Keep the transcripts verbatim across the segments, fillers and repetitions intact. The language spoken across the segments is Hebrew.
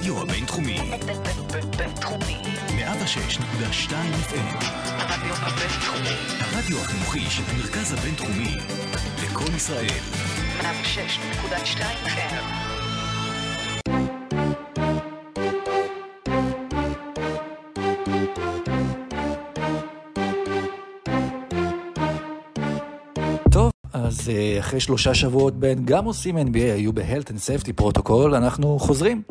הרדיו הבינתחומי. בינתחומי. מאה ושש נקודה שתיים אף אם. הרדיו הבינתחומי. הרדיו החינוכי של המרכז הבינתחומי. לכל ישראל. מאה ושש נקודה שתיים אף אם. אז אחרי שלושה שבועות בין גם עושים אן בי איי היו ב-Health and Safety Protocol, אנחנו חוזרים,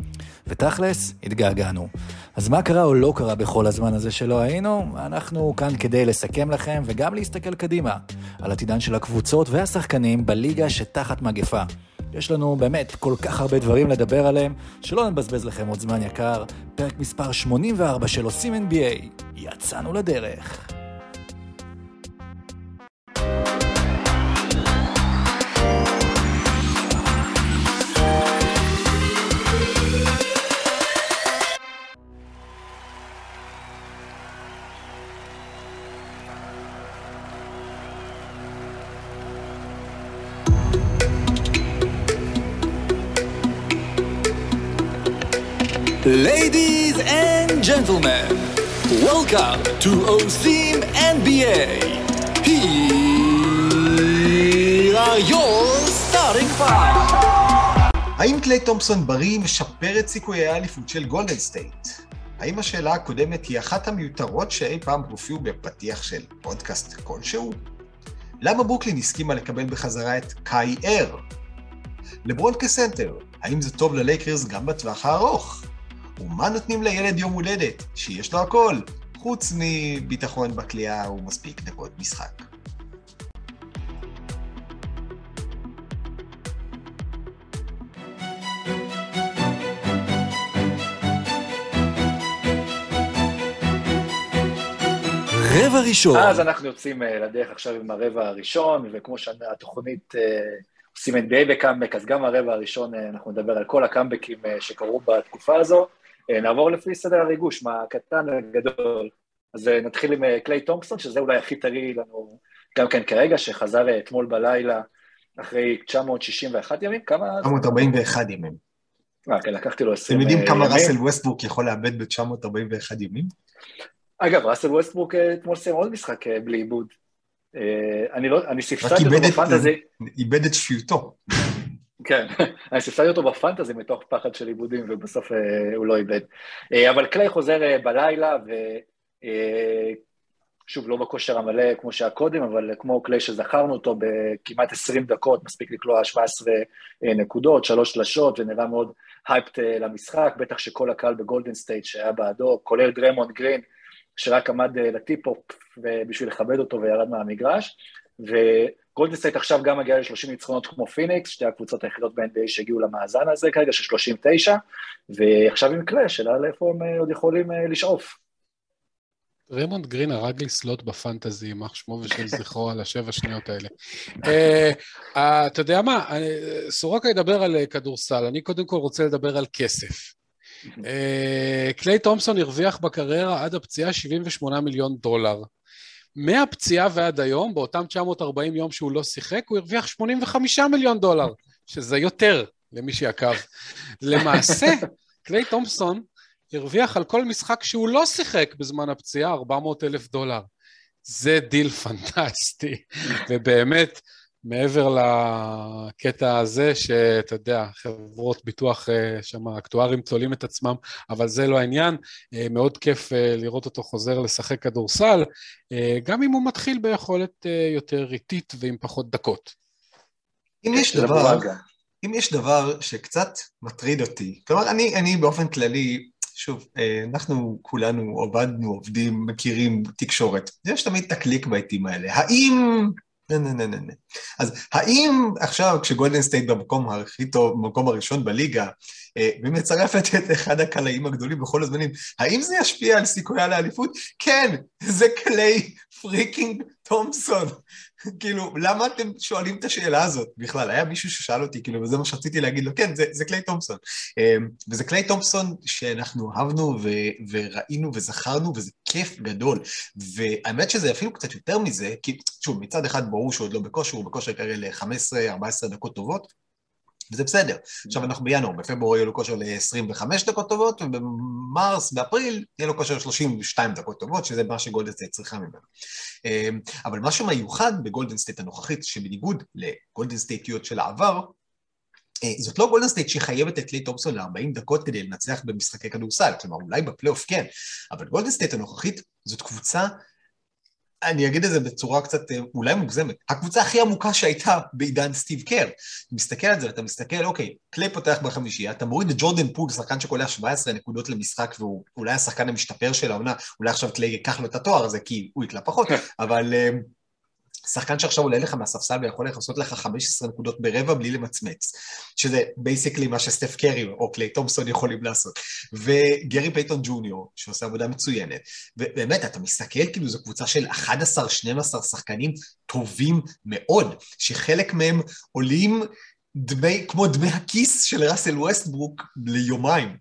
ותכלס התגעגענו. אז מה קרה או לא קרה בכל הזמן הזה שלא היינו? אנחנו כאן כדי לסכם לכם וגם להסתכל קדימה על עתידן של הקבוצות והשחקנים בליגה שתחת מגפה. יש לנו באמת כל כך הרבה דברים לדבר עליהם, שלא נבזבז לכם עוד זמן יקר. פרק מספר שמונים וארבע של עושים אן בי איי, יצאנו לדרך. Ladies and gentlemen, welcome to Osim אן בי איי. Here are your starting five. האם קליי תומפסון בריא משפר את סיכויי האליפות של גולדן סטייט? האם השאלה הקודמת היא אחת המיותרות שאי פעם הופיעו בפתיח של פודקאסט כלשהו? למה ברוקלין הסכימה לקבל בחזרה את קאי אר? לברון כסנטר, האם זה טוב ללייקרס גם בטווח הארוך? ומה נותנים לילד יום הולדת, שיש לו הכל, חוץ מביטחון בקליעה ומספיק דקות משחק. רבע ראשון. אז אנחנו יוצאים לדרך עכשיו עם הרבע הראשון, וכמו שהתוכנית עושים את די בקאמבק, אז גם הרבע הראשון אנחנו נדבר על כל הקאמבקים שקרו בתקופה הזו. נעבור לפי סדר הריגוש, מה הקטן הגדול. אז נתחיל עם קליי תומפסון, שזה אולי הכי טרי לנו גם כן כרגע, שחזר אתמול בלילה אחרי תשע מאות שישים ואחת ימים, כמה... תשע מאות ארבעים ואחת ימים. אה, כן, לקחתי לו עשרים ימים. אתם יודעים כמה ראסל ווסטברוק יכול לאבד ב-תשע מאות ארבעים ואחת ימים? אגב, ראסל ווסטברוק אתמול סיים עוד משחק בלי עיבוד. אני ספסתי אותו בפנטזי... איבד את שפיותו. כן, אני ספסתי אותו בפנטזי מתוך פחד של עיבודים, ובסוף הוא לא איבד. אבל קליי חוזר בלילה, ושוב, לא בכושר המלא כמו שהיה קודם, אבל כמו קליי שזכרנו אותו בכמעט עשרים דקות, מספיק לקלוע שבע עשרה נקודות, שלוש שלשות, ונראה מאוד הייפט למשחק, בטח שכל הקהל בגולדן סטייט שהיה בעדו, כולל דרמונד גרין, שרק עמד לטיפ-אופ בשביל לכבד אותו וירד מהמגרש, וגולדן סטייט עכשיו גם מגיע ל-שלושים ניצחונות כמו פיניקס, שתי הקבוצות היחידות ב-אן בי איי שהגיעו למאזן הזה כרגע, של שלושים ותשע, ועכשיו עם קליי, שאלה לאיפה הם עוד יכולים לשאוף. ריימונד גרין הרג לי סלוט בפנטזי, מח שמו ושל זכרו על השבע שניות האלה. אתה יודע מה, סורוקה ידבר על כדורסל, אני קודם כל רוצה לדבר על כסף. קליי תומפסון הרוויח בקריירה עד הפציעה שבעים ושמונה מיליון דולר. מהפציעה ועד היום, באותם תשע מאות ארבעים יום שהוא לא שיחק, הוא הרוויח שמונים וחמישה מיליון דולר, שזה יותר למי שיעקב. למעשה, קליי תומפסון הרוויח על כל משחק שהוא לא שיחק בזמן הפציעה ארבע מאות אלף דולר. זה דיל פנטסטי, ובאמת... מעבר לקטע הזה שאתה יודע, חברות ביטוח שם, אקטוארים תולים את עצמם, אבל זה לא העניין, מאוד כיף לראות אותו חוזר לשחק כדורסל, גם אם הוא מתחיל ביכולת יותר ריטית ועם פחות דקות. אם יש דבר, אם יש דבר שקצת מטריד אותי, כלומר אני, אני באופן כללי, שוב, אנחנו כולנו עובדנו, עובדים, מכירים תקשורת, יש תמיד את הקליק ביתים האלה, האם... אז האם עכשיו כשגולדן סטייט במקום הכי טוב, במקום הראשון בליגה, ומצרפת את אחד הקלעים הגדולים בכל הזמנים, האם זה ישפיע על סיכויה לאליפות? כן, זה קליי פריקינג תומפסון. כאילו, למה אתם שואלים את השאלה הזאת? בכלל, היה מישהו ששאל אותי, כאילו, וזה מה שרציתי להגיד לו, כן, זה קליי תומפסון. וזה קליי תומפסון שאנחנו אהבנו וראינו וזכרנו, וזה כיף גדול. והאמת שזה אפילו קצת יותר מזה, כי שוב, מצד אחד ברור שעוד לא בכושר, הוא בכושר כרגע ל-חמש עשרה עד ארבע עשרה דקות טובות, וזה בסדר. עכשיו אנחנו בינואר, בפברואר יהיה לו כושר ל-עשרים וחמש דקות טובות, ובמרס, באפריל, יהיה לו כושר ל-שלושים ושתיים דקות טובות, שזה מה שגולדן סטייט צריכה ממנו. אבל משהו מיוחד בגולדן סטייט הנוכחית, שבניגוד לגולדן סטייטיות של העבר, זאת לא גולדן סטייט שחייבת את לי תומסון ל-ארבעים דקות כדי לנצח במשחקי כדורסל, כלומר אולי בפלייאוף כן, אבל גולדן סטייט הנוכחית זאת קבוצה, אני אגיד את זה בצורה קצת אולי מוגזמת, הקבוצה הכי עמוקה שהייתה בעידן סטיב קר, אתה מסתכל על זה ואתה מסתכל, אוקיי, קליי פותח בחמישייה, אתה מוריד את ג'ורדן פול, שחקן שקולע שבע עשרה נקודות למשחק, והוא אולי השחקן המשתפר של העונה, אולי עכשיו קליי יקח לו את התואר הזה, כי הוא התלה פחות, אבל שחקן שעכשיו עולה לך מהספסל ויכול לעשות לך חמש עשרה נקודות ברבע בלי למצמץ, שזה בייסיקלי מה שסטף קרי או קליי תומסון יכולים לעשות, וגרי פייטון ג'וניור שעושה עבודה מצוינת, ובאמת אתה מסתכל כאילו זו קבוצה של אחד עשר שתים עשרה שחקנים טובים מאוד, שחלק מהם עולים דמי, כמו דמי הכיס של ראסל ווסטברוק ליומיים,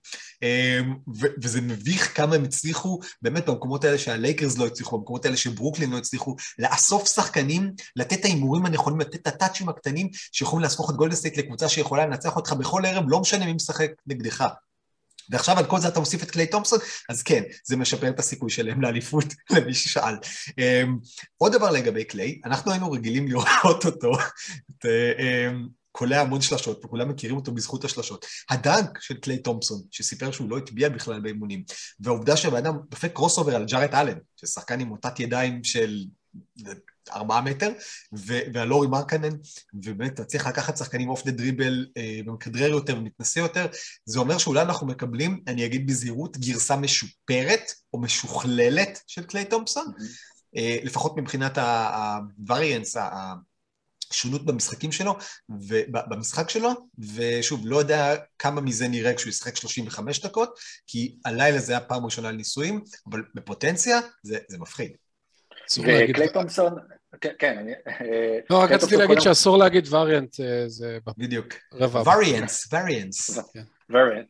וזה מביך כמה הם הצליחו, באמת במקומות האלה שהלייקרס לא הצליחו, במקומות האלה שברוקלין לא הצליחו, לאסוף שחקנים, לתת האימורים הנכונים, לתת את הטאצ'ים הקטנים, שיכולים להספוך את גולדן סטייט לקבוצה שיכולה לנצח אותך בכל ערב, לא משנה מי משחק נגדך. ועכשיו על כל זה אתה מוסיף את קליי תומפסון, אז כן, זה משפר את הסיכוי שלהם לאליפות, למי ששאל. עוד דבר לגבי קליי, אנחנו היינו רגילים לראות אותו, קולע המון שלשות, וכולם מכירים אותו בזכות השלשות. הדנק של קליי תומפסון, שסיפר שהוא לא התביע בכלל באימונים, והעובדה שבאדם דופק קרוס אובר על ג'ארט אלן, ששחקן עם מוטת ידיים של ארבעה מטר, ועל אורי מרקנן, ובאמת צריך לקחת שחקנים אוף דה דריבל, ומכדרר יותר ומתנסה יותר, זה אומר שאולי אנחנו מקבלים, אני אגיד בזהירות, גרסה משופרת או משוכללת של קליי תומפסון, לפחות מבחינת הווריאנס, שונות במשחקים שלו, ובמשחק שלו, ושוב, לא יודע כמה מזה נראה כשהוא ישחק שלושים וחמש דקות, כי הלילה זה היה פעם ראשונה לניסויים, אבל בפוטנציה זה, זה מפחיד. וקליי תומפסון, כן, אני... לא, רק רציתי להגיד שאסור להגיד וריאנט, זה... בדיוק. וריאנס, וריאנס. וריאנט.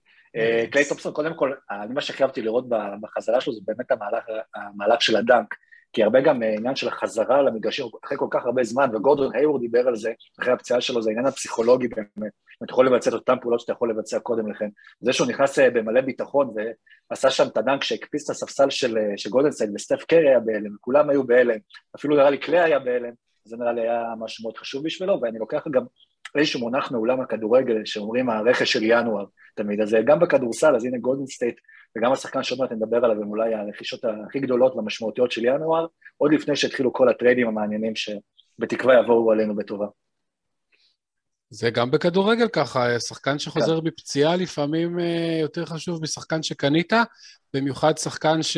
קליי תומפסון, קודם כל, אני מה שחייבתי לראות בחזרה שלו, זה באמת המהלך של הדנק, כי הרבה גם העניין של החזרה למגרשים אחרי כל כך הרבה זמן, וגורדון היוורד דיבר על זה, אחרי הפציעה שלו, זה העניין הפסיכולוגי באמת, אתה יכול לבצע את אותן פעולות שאתה יכול לבצע קודם לכן, זה שהוא נכנס במלא ביטחון, ועשה שם את הדנק שהקפיץ את הספסל של, של גולדן סטייט, וסטף קרי היה בהלם, וכולם היו בהלם, אפילו נראה לי קליי היה בהלם, זה נראה לי היה משהו מאוד חשוב בשבילו, ואני לוקח גם איזשהו מונח מעולם הכדורגל, שאומרים הרכש של ינואר, תמיד, אז גם בכדורסל, אז הנה גולדן סטייט, וגם השחקן שעוד מעט נדבר עליו, הם אולי הרכישות הכי גדולות והמשמעותיות של ינואר, עוד לפני שהתחילו כל הטריידים המעניינים, שבתקווה יבואו עלינו בטובה. זה גם בכדורגל ככה, שחקן שחוזר בפציעה לפעמים יותר חשוב משחקן שקנית, במיוחד שחקן ש...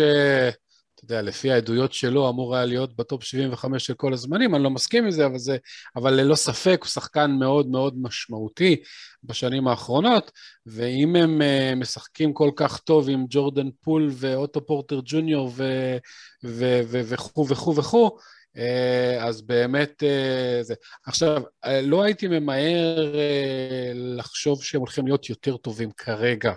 אתה יודע, לפי העדויות שלו אמור היה להיות בטופ שבעים וחמש של כל הזמנים, אני לא מסכים עם זה, אבל, זה, אבל ללא ספק הוא שחקן מאוד מאוד משמעותי בשנים האחרונות, ואם הם uh, משחקים כל כך טוב עם ג'ורדן פול ואוטו פורטר ג'וניור וכו וכו וכו, אז באמת זה. עכשיו, לא הייתי ממהר לחשוב שהם הולכים להיות יותר טובים כרגע,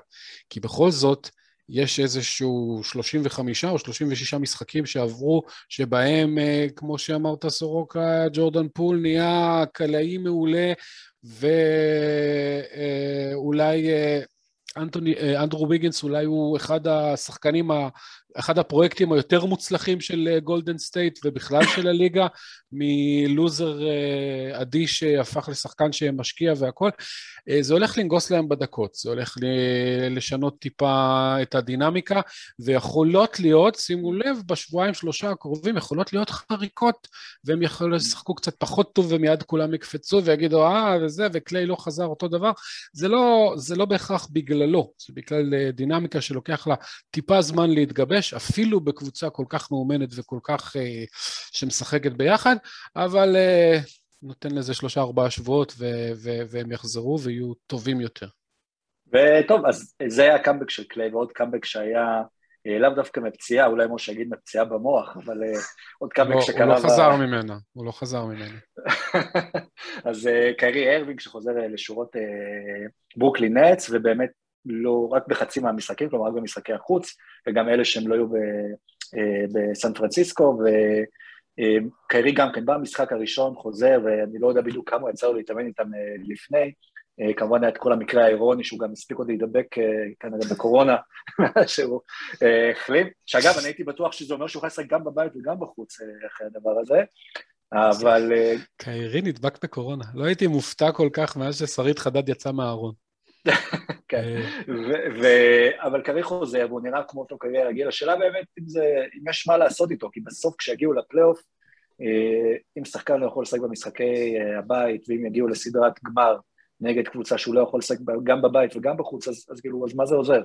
כי בכל זאת, יש איזשהו שלושים וחמש או שלושים ושש משחקים שעברו, שבהם, כמו שאמרת סורוקה, ג'ורדן פול נהיה קלעי מעולה, ואולי אנטוני, אנדרו ביגינס, אולי הוא אחד השחקנים, אחד הפרויקטים היותר מוצלחים של גולדן סטייט, ובכלל של הליגה, מלוזר עדי שהפך לשחקן שמשקיע והכל, זה הולך לנגוס להם בדקות, זה הולך לשנות טיפה את הדינמיקה, ויכולות להיות, שימו לב, בשבועיים שלושה הקרובים, יכולות להיות חריקות, והם יכולים לשחקו קצת פחות טוב, ומיד כולם יקפצו ויגידו, אה, וזה, וקליי לא חזר אותו דבר, זה לא, זה לא בהכרח בגללו, זה בגלל דינמיקה שלוקח לה טיפה זמן להתגבש, אפילו בקבוצה כל כך מאומנת וכל כך אה, שמשחקת ביחד, אבל אה, נותן לזה שלושה ארבעה שבועות ו- ו- והם יחזרו ויהיו טובים יותר. וטוב, אז זה היה הקאמבק של קליי, ועוד קאמבק שהיה אה, לאו דווקא מפציעה, אולי משה יגיד מפציעה במוח, אבל אה, עוד קאמבק שקרה... הוא לא חזר ב... ממנה, הוא לא חזר ממנה. אז אה, קיירי ארווינג שחוזר אה, לשורות אה, ברוקלין נץ, ובאמת, לא רק בחצי מהמשחקים, כלומר רק במשחקי החוץ, וגם אלה שהם לא היו בסן פרנסיסקו, קיירי גם כן בא המשחק הראשון, חוזר, ואני לא יודע בדיוק כמה יצא לו להתאמן איתם לפני, כמובן היה את כל המקרה האירוני, שהוא גם הספיק עוד להידבק כנראה בקורונה, שהוא החלים, שאגב, אני הייתי בטוח שזה אומר שהוא יכול לשחק גם בבית וגם בחוץ אחרי הדבר הזה, אבל... קיירי נדבק בקורונה, לא הייתי מופתע כל כך מאז ששרית חדד יצא מהארון. כן, אבל קרי חוזר, והוא נראה כמו אותו קרי הרגיל, השאלה באמת אם יש מה לעשות איתו, כי בסוף כשיגיעו לפלייאוף, אם שחקן לא יכול לשחק במשחקי הבית, ואם יגיעו לסדרת גמר נגד קבוצה שהוא לא יכול לשחק גם בבית וגם בחוץ, אז כאילו, אז מה זה עוזר?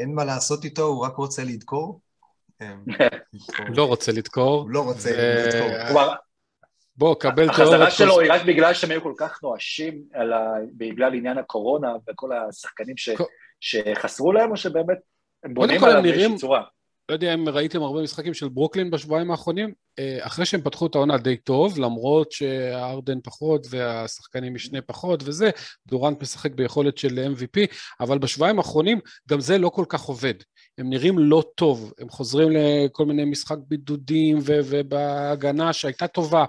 אין מה לעשות איתו, הוא רק רוצה לדקור? הוא לא רוצה לדקור. הוא לא רוצה לדקור. בוא, קבל תיאוריה. החזרה שלו היא רק בגלל שהם היו כל כך נואשים, בגלל עניין הקורונה וכל השחקנים שחסרו להם, או שבאמת הם בונים עליו באיזושהי צורה. לא יודע אם ראיתם הרבה משחקים של ברוקלין בשבועיים האחרונים, אחרי שהם פתחו את העונה די טוב, למרות שהארדן פחות והשחקנים משנה פחות וזה, דורנט משחק ביכולת של אם וי פי, אבל בשבועיים האחרונים גם זה לא כל כך עובד. הם נראים לא טוב, הם חוזרים לכל מיני משחק בידודים, ובהגנה שהייתה טובה,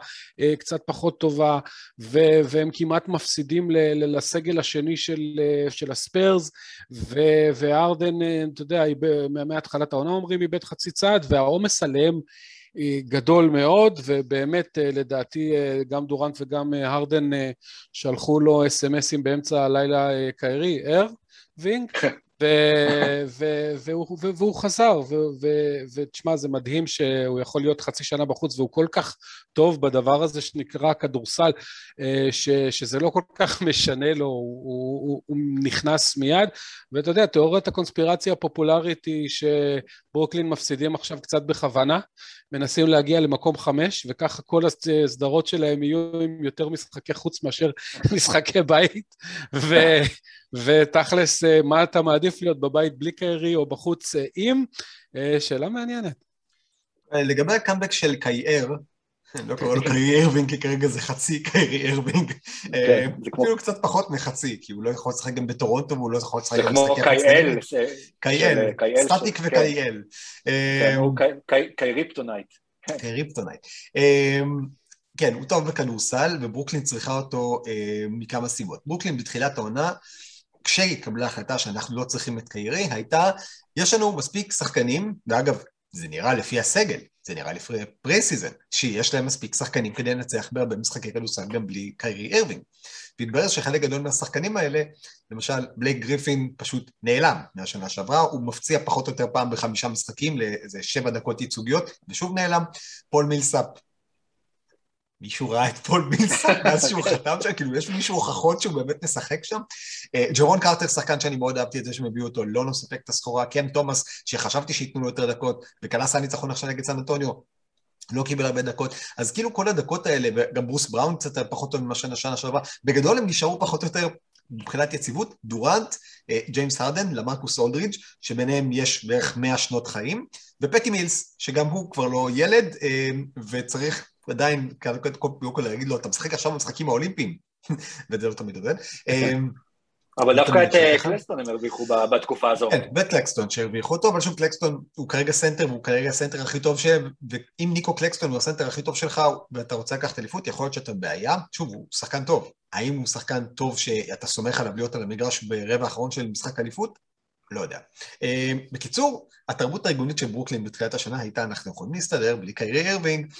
קצת פחות טובה, והם כמעט מפסידים לסגל השני של הספרס, וארדן, אתה יודע, מהתחלת העונה אומרים, היא בית חצי צעד, והעומס עליהם גדול מאוד, ובאמת לדעתי גם דורנט וגם הרדן שלחו לו אס-אמסים באמצע הלילה קיירי, אר, וינג, והוא חזר, ותשמע, זה מדהים שהוא יכול להיות חצי שנה בחוץ, והוא כל כך טוב בדבר הזה שנקרא כדורסל, שזה לא כל כך משנה לו, הוא נכנס מיד, ואתה יודע, תיאוריית הקונספירציה הפופולרית היא שברוקלין מפסידים עכשיו קצת בכוונה, מנסים להגיע למקום חמש, וככה כל הסדרות שלהם יהיו עם יותר משחקי חוץ מאשר משחקי בית, ו... ותכלס, מה אתה מעדיף להיות בבית בלי קיירי או בחוץ עם? שאלה מעניינת. לגבי הקאמבק של קייאר, לא קורא לו קיירי ארווינג, כי כרגע זה חצי קיירי ארווינג, אפילו קצת פחות מחצי, כי הוא לא יכול לשחק גם בטורונטו, והוא לא יכול לשחק גם בסטטיק וקייאל. קייאל, סטטיק וקייאל. הוא קייריפטונייט. קייריפטונייט. כן, הוא טוב בכדורסל, וברוקלין צריכה אותו מכמה סיבות. ברוקלין בתחילת העונה, כשהתקבלה החלטה שאנחנו לא צריכים את קיירי, הייתה, יש לנו מספיק שחקנים, ואגב, זה נראה לפי הסגל, זה נראה לפי פרי-סיזן, שיש להם מספיק שחקנים כדי לנצח בהרבה משחקי כדורסל גם בלי קיירי ארווינג. והתברר שחלק גדול מהשחקנים האלה, למשל, בלייק גריפין פשוט נעלם מהשנה שעברה, הוא מפציע פחות או יותר פעם בחמישה משחקים, לאיזה שבע דקות ייצוגיות, ושוב נעלם. פול מילסאפ, מישהו ראה את פול מילסאפ, אז שהוא חתם שם, כאילו יש מישהו הוכחות שהוא באמת משחק שם. ג'רון קארטר, שחקן שאני מאוד אהבתי את זה שמביאו אותו, לא נספק את הסחורה. קם תומאס, שחשבתי שייתנו לו יותר דקות, וכנס הניצחון עכשיו נגד סן אנטוניו, לא קיבל הרבה דקות. אז כאילו כל הדקות האלה, וגם ברוס בראון קצת פחות טוב ממה שנשנה שעברה, בגדול הם נשארו פחות או יותר, מבחינת יציבות, דורנט, ג'יימס הרדן, למרקוס אולדרידג', שביניהם יש בערך מאה שנות חיים, ופטי מילס, שגם הוא כבר לא ילד, וצריך עדיין, קודם כל להגיד לו, אתה משחק עכשיו במשחקים האולימפיים, וזה לא תמיד עובד. אבל דווקא את קלקסטון הם הרוויחו בתקופה הזו. כן, וקלקסטון שהרוויחו אותו, אבל שוב קלקסטון הוא כרגע סנטר, והוא כרגע הסנטר הכי טוב שלהם, ואם ניקו קלקסטון הוא הסנטר הכי טוב שלך, ואתה רוצה לקחת אליפות, יכול להיות שאתה בעיה, שוב, הוא שחקן טוב. האם הוא שחקן טוב שאתה סומך עליו להיות על המגרש ברבע האחרון של משחק אליפות? לא יודע. בקיצור, התרבות הארגונית של ברוקלין בתחילת השנה הייתה, אנחנו יכולים להסתדר בלי קיירי ארווינג,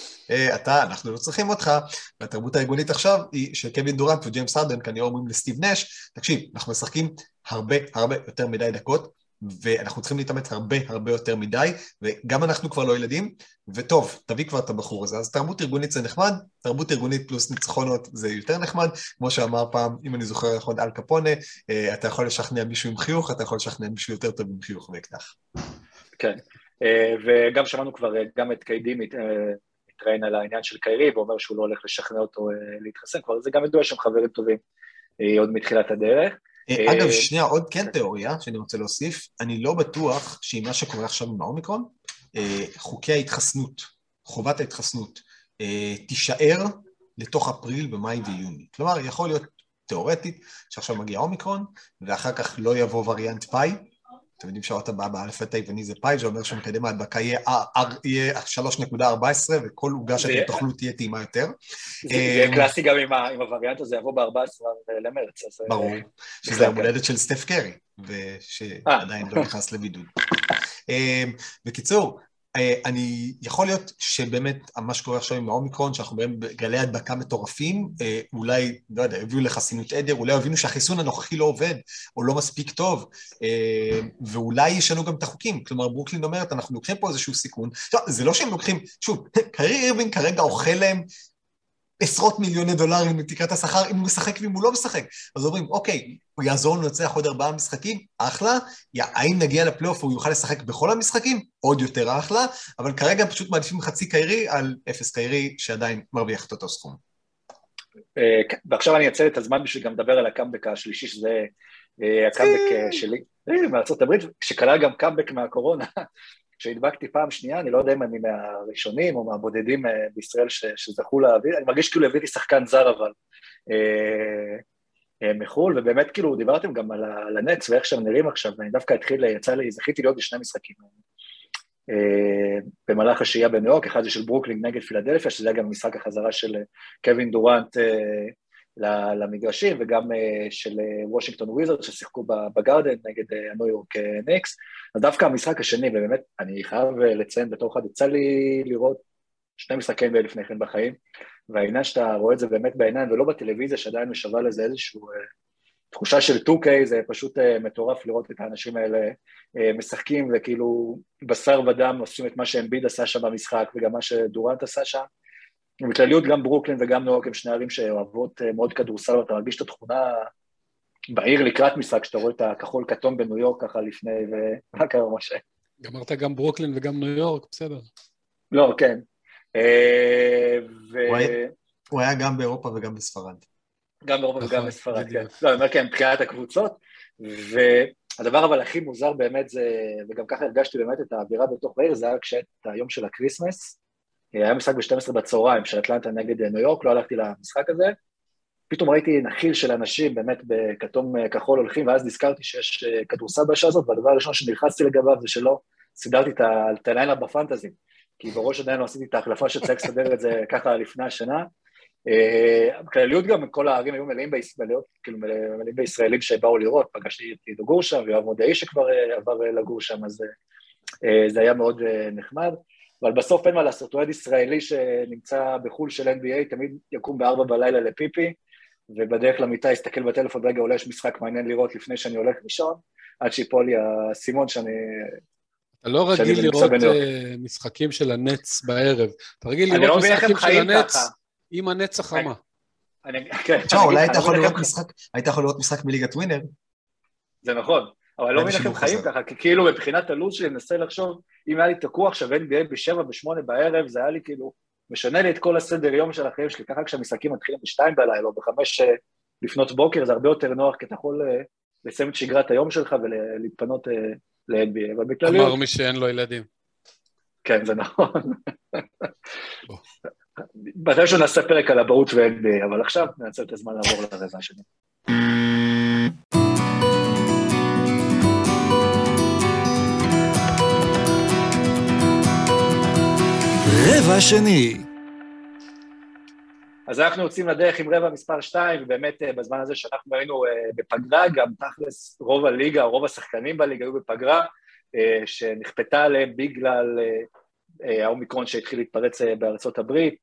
אתה, אנחנו לא צריכים אותך, והתרבות הארגונית עכשיו היא שקווין דורנט וג'יימס הרדן, כנראה אומרים לסטיב נש, תקשיב, אנחנו משחקים הרבה הרבה יותר מדי דקות, ואנחנו צריכים להתאמץ הרבה הרבה יותר מדי, וגם אנחנו כבר לא ילדים, וטוב, תביא כבר את הבחור הזה, אז תרבות ארגונית זה נחמד, תרבות ארגונית פלוס ניצחונות זה יותר נחמד, כמו שאמר פעם, אם אני זוכר נכון, אל קפונה, אתה יכול לשכנע מישהו עם חיוך, אתה יכול לשכנע מישהו יותר טוב עם חיוך וכך. כן, וגם שמענו כבר, גם את קיידי מתראיין על העניין של קיירי, ואומר שהוא לא הולך לשכנע אותו להתחסן כבר, זה גם ידוע שהם חברים טובים עוד מתחילת הדרך. אגב, שנייה, עוד כן תיאוריה שאני רוצה להוסיף, אני לא בטוח שעם מה שקורה עכשיו עם האומיקרון, חוקי ההתחסנות, חובת ההתחסנות, תישאר לתוך אפריל במאי ויוני. כלומר, יכול להיות תיאורטית שעכשיו מגיע האומיקרון, ואחר כך לא יבוא וריאנט פאי, אתם יודעים שהאות הבאה באלפבית היווני זה פאי, שאומר שמקדם ההדבקה יהיה שלוש נקודה ארבע עשרה, וכל עוגה שאתם תאכלו תהיה טעימה יותר. זה קלאסי גם עם הווריאנט הזה, יבוא ב-ארבעה עשר למרץ. ברור, שזה יום הולדת של סטף קרי, ושעדיין לא נכנס לבידוד. בקיצור, אני יכול להיות שבאמת מה שקורה עכשיו עם האומיקרון, שאנחנו רואים בגלי הדבקה מטורפים, אולי, לא יודע, הביאו לחסינות עדר, אולי הבינו שהחיסון הנוכחי לא עובד, או לא מספיק טוב, ואולי ישנו גם את החוקים. כלומר, ברוקלין אומרת, אנחנו לוקחים פה איזשהו סיכון. זה לא שהם לוקחים, שוב, קיירי אירווינג כרגע אוכל להם עשרות מיליוני דולרים מתקרת השכר, אם הוא משחק ואם הוא לא משחק. אז אומרים, אוקיי, הוא יעזור לנו לצלח עוד ארבעה משחקים, אחלה, האם נגיע לפלייאוף והוא יוכל לשחק בכל המשחקים? עוד יותר אחלה, אבל כרגע פשוט מעדיפים חצי קיירי על אפס קיירי, שעדיין מרוויח את אותו סכום. ועכשיו אני אצל את הזמן בשביל גם לדבר על הקאמבק השלישי, שזה הקאמבק שלי, מארצות הברית, שכלל גם קאמבק מהקורונה. כשהדבקתי פעם שנייה, אני לא יודע אם אני מהראשונים או מהבודדים בישראל שזכו להביא, אני מרגיש כאילו הבאתי שחקן זר אבל מחול, ובאמת כאילו דיברתם גם על הנץ ואיך שהם נראים עכשיו, ואני דווקא התחיל, יצא לי, זכיתי להיות בשני משחקים במהלך השהייה בניו יורק, אחד זה של ברוקלין נגד פילדלפיה, שזה היה גם משחק החזרה של קווין דורנט למגרשים, וגם של וושינגטון וויזרד ששיחקו בגארדן נגד הניו יורק ניקס. אז דווקא המשחק השני, ובאמת אני חייב לציין בתור אחד, יצא לי לראות שני משחקים לפני כן בחיים, והעניין שאתה רואה את זה באמת בעיניים ולא בטלוויזיה, שעדיין משווה לזה איזושהי תחושה של טו קיי, זה פשוט מטורף לראות את האנשים האלה משחקים, וכאילו בשר ודם עושים את מה שאמביד עשה שם במשחק, וגם מה שדורנט עשה שם, ובכלליות גם ברוקלין וגם ניו יורק הם שני ערים שאוהבות מאוד כדורסל, ואתה מרגיש את התכונה בעיר לקראת משחק, שאתה רואה את הכחול כתום בניו יורק ככה לפני, ומה קרה משה? גמרת גם ברוקלין וגם ניו יורק, בסדר. לא, כן. הוא היה גם באירופה וגם בספרד. גם באירופה וגם בספרד, כן. לא, אני אומר כן, מבחינת הקבוצות, והדבר אבל הכי מוזר באמת זה, וגם ככה הרגשתי באמת את האווירה בתוך העיר, זה היה כשאת היום של הקריסמס, היה משחק ב-שתים עשרה בצהריים של אטלנטה נגד ניו יורק, לא הלכתי למשחק הזה, פתאום ראיתי נחיל של אנשים באמת בכתום כחול הולכים, ואז נזכרתי שיש כדורסל בשעה הזאת, והדבר הראשון שנלחצתי לגביו זה שלא סידרתי את הלילה בפנטזי, כי בראש עדיין לא עשיתי את ההחלפה שצריך לסדר את זה ככה לפני השנה, כלליות גם כל הערים היו מלאים בישראלים שבאו לראות, פגשתי את עידו גור שם, ויואב מודעי שכבר עבר לגור שם, אז זה היה מאוד נחמד, אבל בסוף אין מה לעשות, אוהד ישראלי שנמצא בחול של אן בי איי, תמיד יקום בארבע בלילה לפיפי, ובדרך למיטה יסתכל בטלפון, רגע, אולי יש משחק מעניין לראות לפני שאני הולך לישון, עד שיפול לי הסימון שאני... אתה לא רגיל לראות משחקים של הנץ בערב, אתה רגיל לראות משחקים של הנץ עם הנץ החמה. אולי היית יכול לראות משחק מליגת ווינר. זה נכון. אבל לא מבין לכם חיים ככה, כי כאילו מבחינת הלו"ז שלי, נסה לחשוב, אם היה לי תקוע עכשיו אן בי איי בשבע, בשמונה בערב, זה היה לי כאילו, משנה לי את כל הסדר יום של החיים שלי, ככה כשהמשחקים מתחילים בשתיים בלילה, או בחמש לפנות בוקר, זה הרבה יותר נוח, כי אתה יכול לסיים את שגרת היום שלך, ולהתפנות ל-אן בי איי, אבל בכלליות... אמר מי שאין לו ילדים. כן, זה נכון. בטח שנעשה פרק על הבאות ו-אן בי איי, אבל עכשיו ננצל את הזמן לעבור לרבע השני. רבע שני. אז אנחנו יוצאים לדרך עם רבע מספר שתיים, ובאמת בזמן הזה שאנחנו היינו בפגרה, גם תכלס רוב הליגה, רוב השחקנים בליגה היו בפגרה, שנכפתה עליהם בגלל האומיקרון שהתחיל להתפרץ בארצות הברית.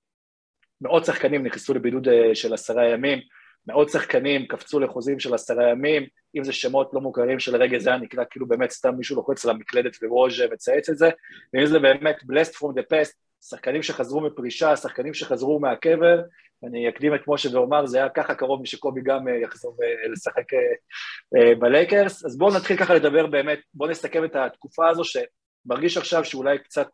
מאות שחקנים נכנסו לבידוד של עשרה ימים, מאות שחקנים קפצו לחוזים של עשרה ימים, אם זה שמות לא מוכרים של רגע זה נקרא כאילו באמת סתם מישהו לוחץ על המקלדת ורוז' וצייץ את זה, ואם זה באמת blessed from the past, שחקנים שחזרו מפרישה, שחקנים שחזרו מהקבר, אני אקדים את משה ואומר, זה היה ככה קרוב משקובי גם יחזור לשחק בלייקרס, אז בואו נתחיל ככה לדבר באמת, בואו נסתכם את התקופה הזו, שמרגיש עכשיו שאולי קצת,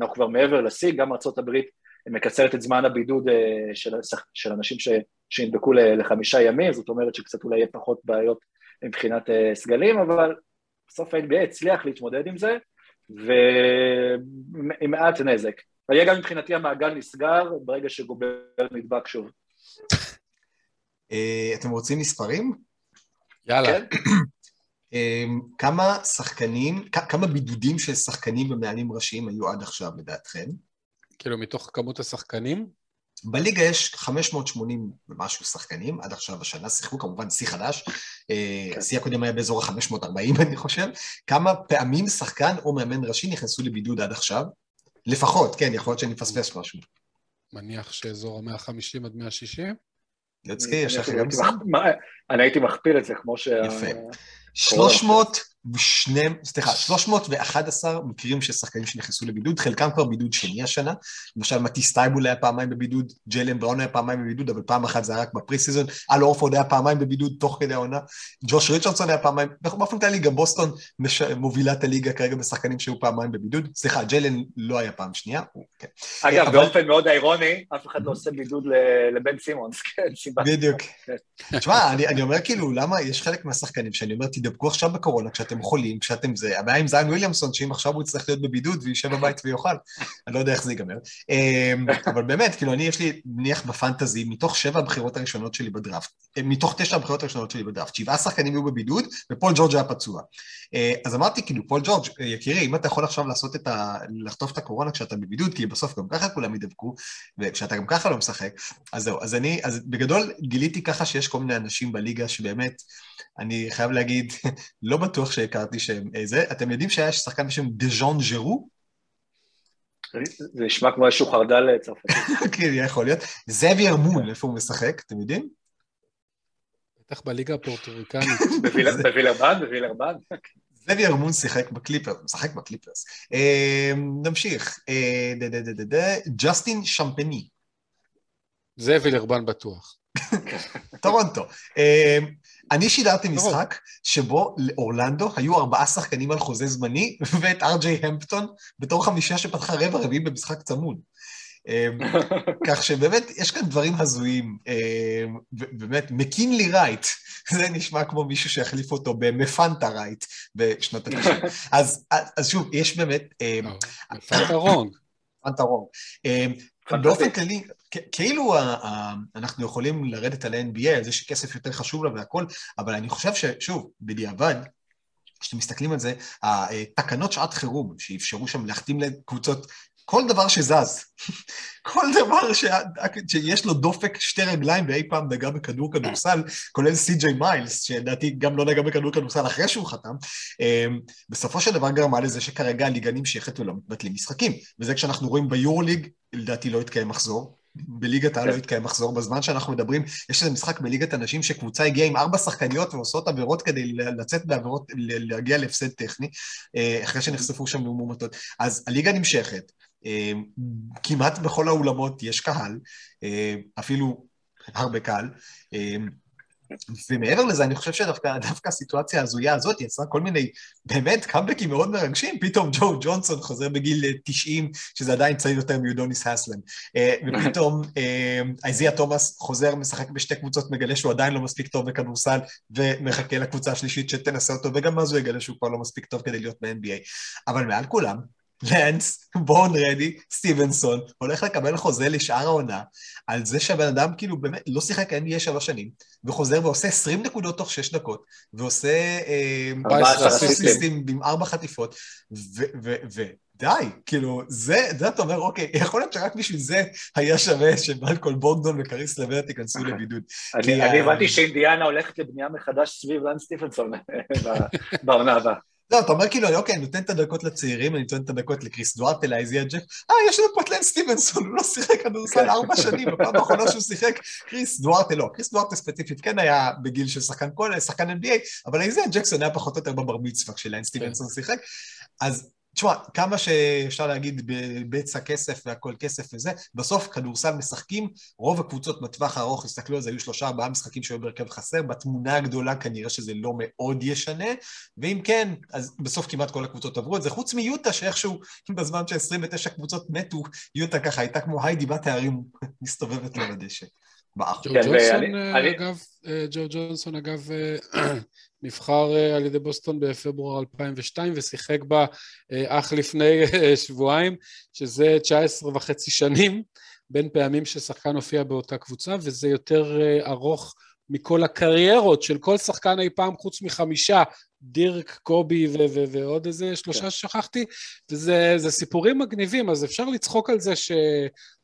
אנחנו כבר מעבר לשיג, גם ארצות הברית מקצרת את זמן הבידוד של, של אנשים ש, שהנדבקו לחמישה ימים, זאת אומרת שקצת אולי יהיה פחות בעיות מבחינת סגלים, אבל בסוף ה-אן בי איי הצליח להתמודד עם זה, ועם מעט נזק. היה גם מבחינתי המעגל נסגר, ברגע שגובר נדבק שוב. אתם רוצים מספרים? יאללה. כמה שחקנים, כמה בידודים של שחקנים ומנהלים ראשיים היו עד עכשיו לדעתכם? כאילו מתוך כמות השחקנים? בליגה יש חמש מאות שמונים ומשהו שחקנים, עד עכשיו השנה שיחקו, כמובן שיא חדש, השיא הקודם היה באזור ה-חמש מאות ארבעים אני חושב, כמה פעמים שחקן או מאמן ראשי נכנסו לבידוד עד עכשיו? לפחות, כן, יכול להיות שאני מפספס משהו. מניח שאזור ה-מאה וחמישים עד מאה שישים? יצקי, יש אחרי גם סתם? אני הייתי מכפיל את זה כמו ש... יפה. שלוש מאות ואחת עשרה מקרים של שחקנים שנכנסו לבידוד, חלקם כבר בידוד שני השנה, למשל מטיס טייבול היה פעמיים בבידוד, ג'יילן בראון היה פעמיים בבידוד, אבל פעם אחת זה היה רק בפרי סיזון, אל אורפורד היה פעמיים בבידוד תוך כדי העונה, ג'וש ריצ'רדסון היה פעמיים, באופן כללי גם בוסטון מובילה את הליגה כרגע בשחקנים שהיו פעמיים בבידוד, סליחה, ג'יילן לא היה פעם שנייה, אגב, באופן מאוד אירוני, אף אחד לא עושה בידוד לבן סימונס, בדיוק. תשמע, אני אומר כאילו, למה יש חלק מהשחקנים שאני אומר, תדבקו עכשיו בקורונה, כשאתם חולים, כשאתם זה, הבעיה עם זיין וויליאמסון, שאם עכשיו הוא יצטרך להיות בבידוד, וישב בבית ויאכל, אני לא יודע איך זה ייגמר, אבל באמת, כאילו, אני יש לי, נניח בפנטזי, מתוך שבע הבחירות הראשונות שלי בדראפט, מתוך תשע הבחירות הראשונות שלי בדראפט, שבעה שחקנים היו בבידוד, ופול ג'ורג' היה פצוע. אז אמרתי, כאילו, פול ג'ורג', יקירי, אם אתה יכול עכשיו לעשות את ה... לחטוף את הקורונה כשאתה בבידוד, כי בסוף גם ככה כולם ידבקו, וכשאתה גם ככה לא משחק, אז זהו, אז אני, אז בגדול גיליתי ככה שיש כל מיני אנשים בליגה שבאמת, אני חייב להגיד, לא בטוח שהכרתי שהם איזה, אתם יודעים שהיה שחקן בשם דז'אן ז'רו? זה נשמע כמו איזשהו חרדל צרפתי. כן, יכול להיות. זאבייר מון, איפה הוא משחק, אתם יודעים? בטח בליגה הפורטוריקנית. בווילרבן, בווילרבן. זאבייר מון שיחק בקליפרס, משחק בקליפרס. נמשיך. ג'סטין שמפני. זה וילרבן בטוח. טורונטו. אני שידרתי משחק שבו לאורלנדו היו ארבעה שחקנים על חוזה זמני, ואת אר-ג'יי המפטון בתור חמישה שפתחה רבע רביעי במשחק צמוד. כך שבאמת יש כאן דברים הזויים, באמת, מקינלי רייט, זה נשמע כמו מישהו שהחליף אותו במפנטה רייט בשנות התשעים. אז שוב, יש באמת... מפנטה רונג. מפנטה רונג. באופן כללי, כאילו אנחנו יכולים לרדת על ה-אן בי איי, על זה שכסף יותר חשוב לה והכל, אבל אני חושב ששוב, בדיעבד, כשאתם מסתכלים על זה, התקנות שעת חירום, שאפשרו שם להחתים לקבוצות, כל דבר שזז, כל דבר ש... שיש לו דופק שתי רגליים, ואי פעם נגע בכדור כדורסל, כולל סי-ג'יי מיילס, שדעתי גם לא נגע בכדור כדורסל אחרי שהוא חתם, בסופו של דבר גרמה לזה שכרגע הליגנים שייכת ולא מתבטלים משחקים, וזה כשאנחנו רואים ביורוליג, לדעתי לא התקיים מחזור, בליגת העל לא התקיים מחזור, בזמן שאנחנו מדברים, יש איזה משחק בליגת אנשים שקבוצה הגיעה עם ארבע שחקניות ועושות עבירות כדי לצאת בעבירות, להגיע להפסד טכני, אחרי שנחשפו שם במומתות. אז הליגה נמשכת, כמעט בכל האולמות יש קהל, אפילו הרבה קהל, ומעבר לזה אני חושב שדווקא דווקא הסיטואציה הזויה הזאת יצרה כל מיני באמת קאמבקים מאוד מרגשים, פתאום ג'ו ג'ונסון חוזר בגיל תשעים, שזה עדיין צעיר יותר מיודוניס הסלם, ופתאום איזיה תומאס חוזר, משחק בשתי קבוצות, מגלה שהוא עדיין לא מספיק טוב בכדורסל, ומחכה לקבוצה השלישית שתנסה אותו, וגם אז הוא יגלה שהוא כבר לא מספיק טוב כדי להיות ב-אן בי איי, אבל מעל כולם, לנס, בון רדי, סטיבנסון, הולך לקבל חוזה לשאר העונה, על זה שהבן אדם כאילו באמת לא שיחק אן בי איי שלוש שנים, וחוזר ועושה עשרים נקודות תוך שש דקות, ועושה אסיסטים עם ארבע חטיפות, ודי, כאילו, זה, אתה אומר, אוקיי, יכול להיות שרק בשביל זה היה שווה שמלקול בונדון וקריס לברט ייכנסו לבידוד. אני הבנתי שאינדיאנה הולכת לבנייה מחדש סביב לנס סטיבנסון בעונה הבאה. לא, אתה אומר כאילו, אוקיי, אני נותן את הדקות לצעירים, אני נותן את הדקות לקריס דוארט, אל איזיה ג'ק, אה, יש לנו פוטלן סטיבנסון, הוא לא שיחק כדורסל ארבע שנים, בפעם האחרונה שהוא שיחק, קריס דוארט, לא, קריס דוארט ספציפית כן היה בגיל של שחקן כולל, שחקן אן בי איי, אבל איזיה ג'קסון היה פחות או יותר בבר מצווה, כשלאין סטיבנסון שיחק, אז תשמע, כמה שאפשר להגיד בבצע כסף והכל כסף וזה, בסוף כדורסל משחקים, רוב הקבוצות בטווח הארוך, הסתכלו על זה, היו שלושה ארבעה משחקים שהיו ברכב חסר, בתמונה הגדולה כנראה שזה לא מאוד ישנה, ואם כן, אז בסוף כמעט כל הקבוצות עברו את זה, חוץ מיוטה שאיכשהו בזמן ש-עשרים ותשע קבוצות מתו, יוטה ככה הייתה כמו היידי בת הערים, מסתובבת על הדשא. ג'ו ג'ונסון אגב נבחר על ידי בוסטון בפברואר אלפיים ושתיים ושיחק בה אך לפני שבועיים, שזה תשע עשרה וחצי שנים בין פעמים ששחקן הופיע באותה קבוצה, וזה יותר ארוך מכל הקריירות של כל שחקן אי פעם חוץ מחמישה דירק, קובי ועוד איזה שלושה ששכחתי, וזה סיפורים מגניבים, אז אפשר לצחוק על זה ש...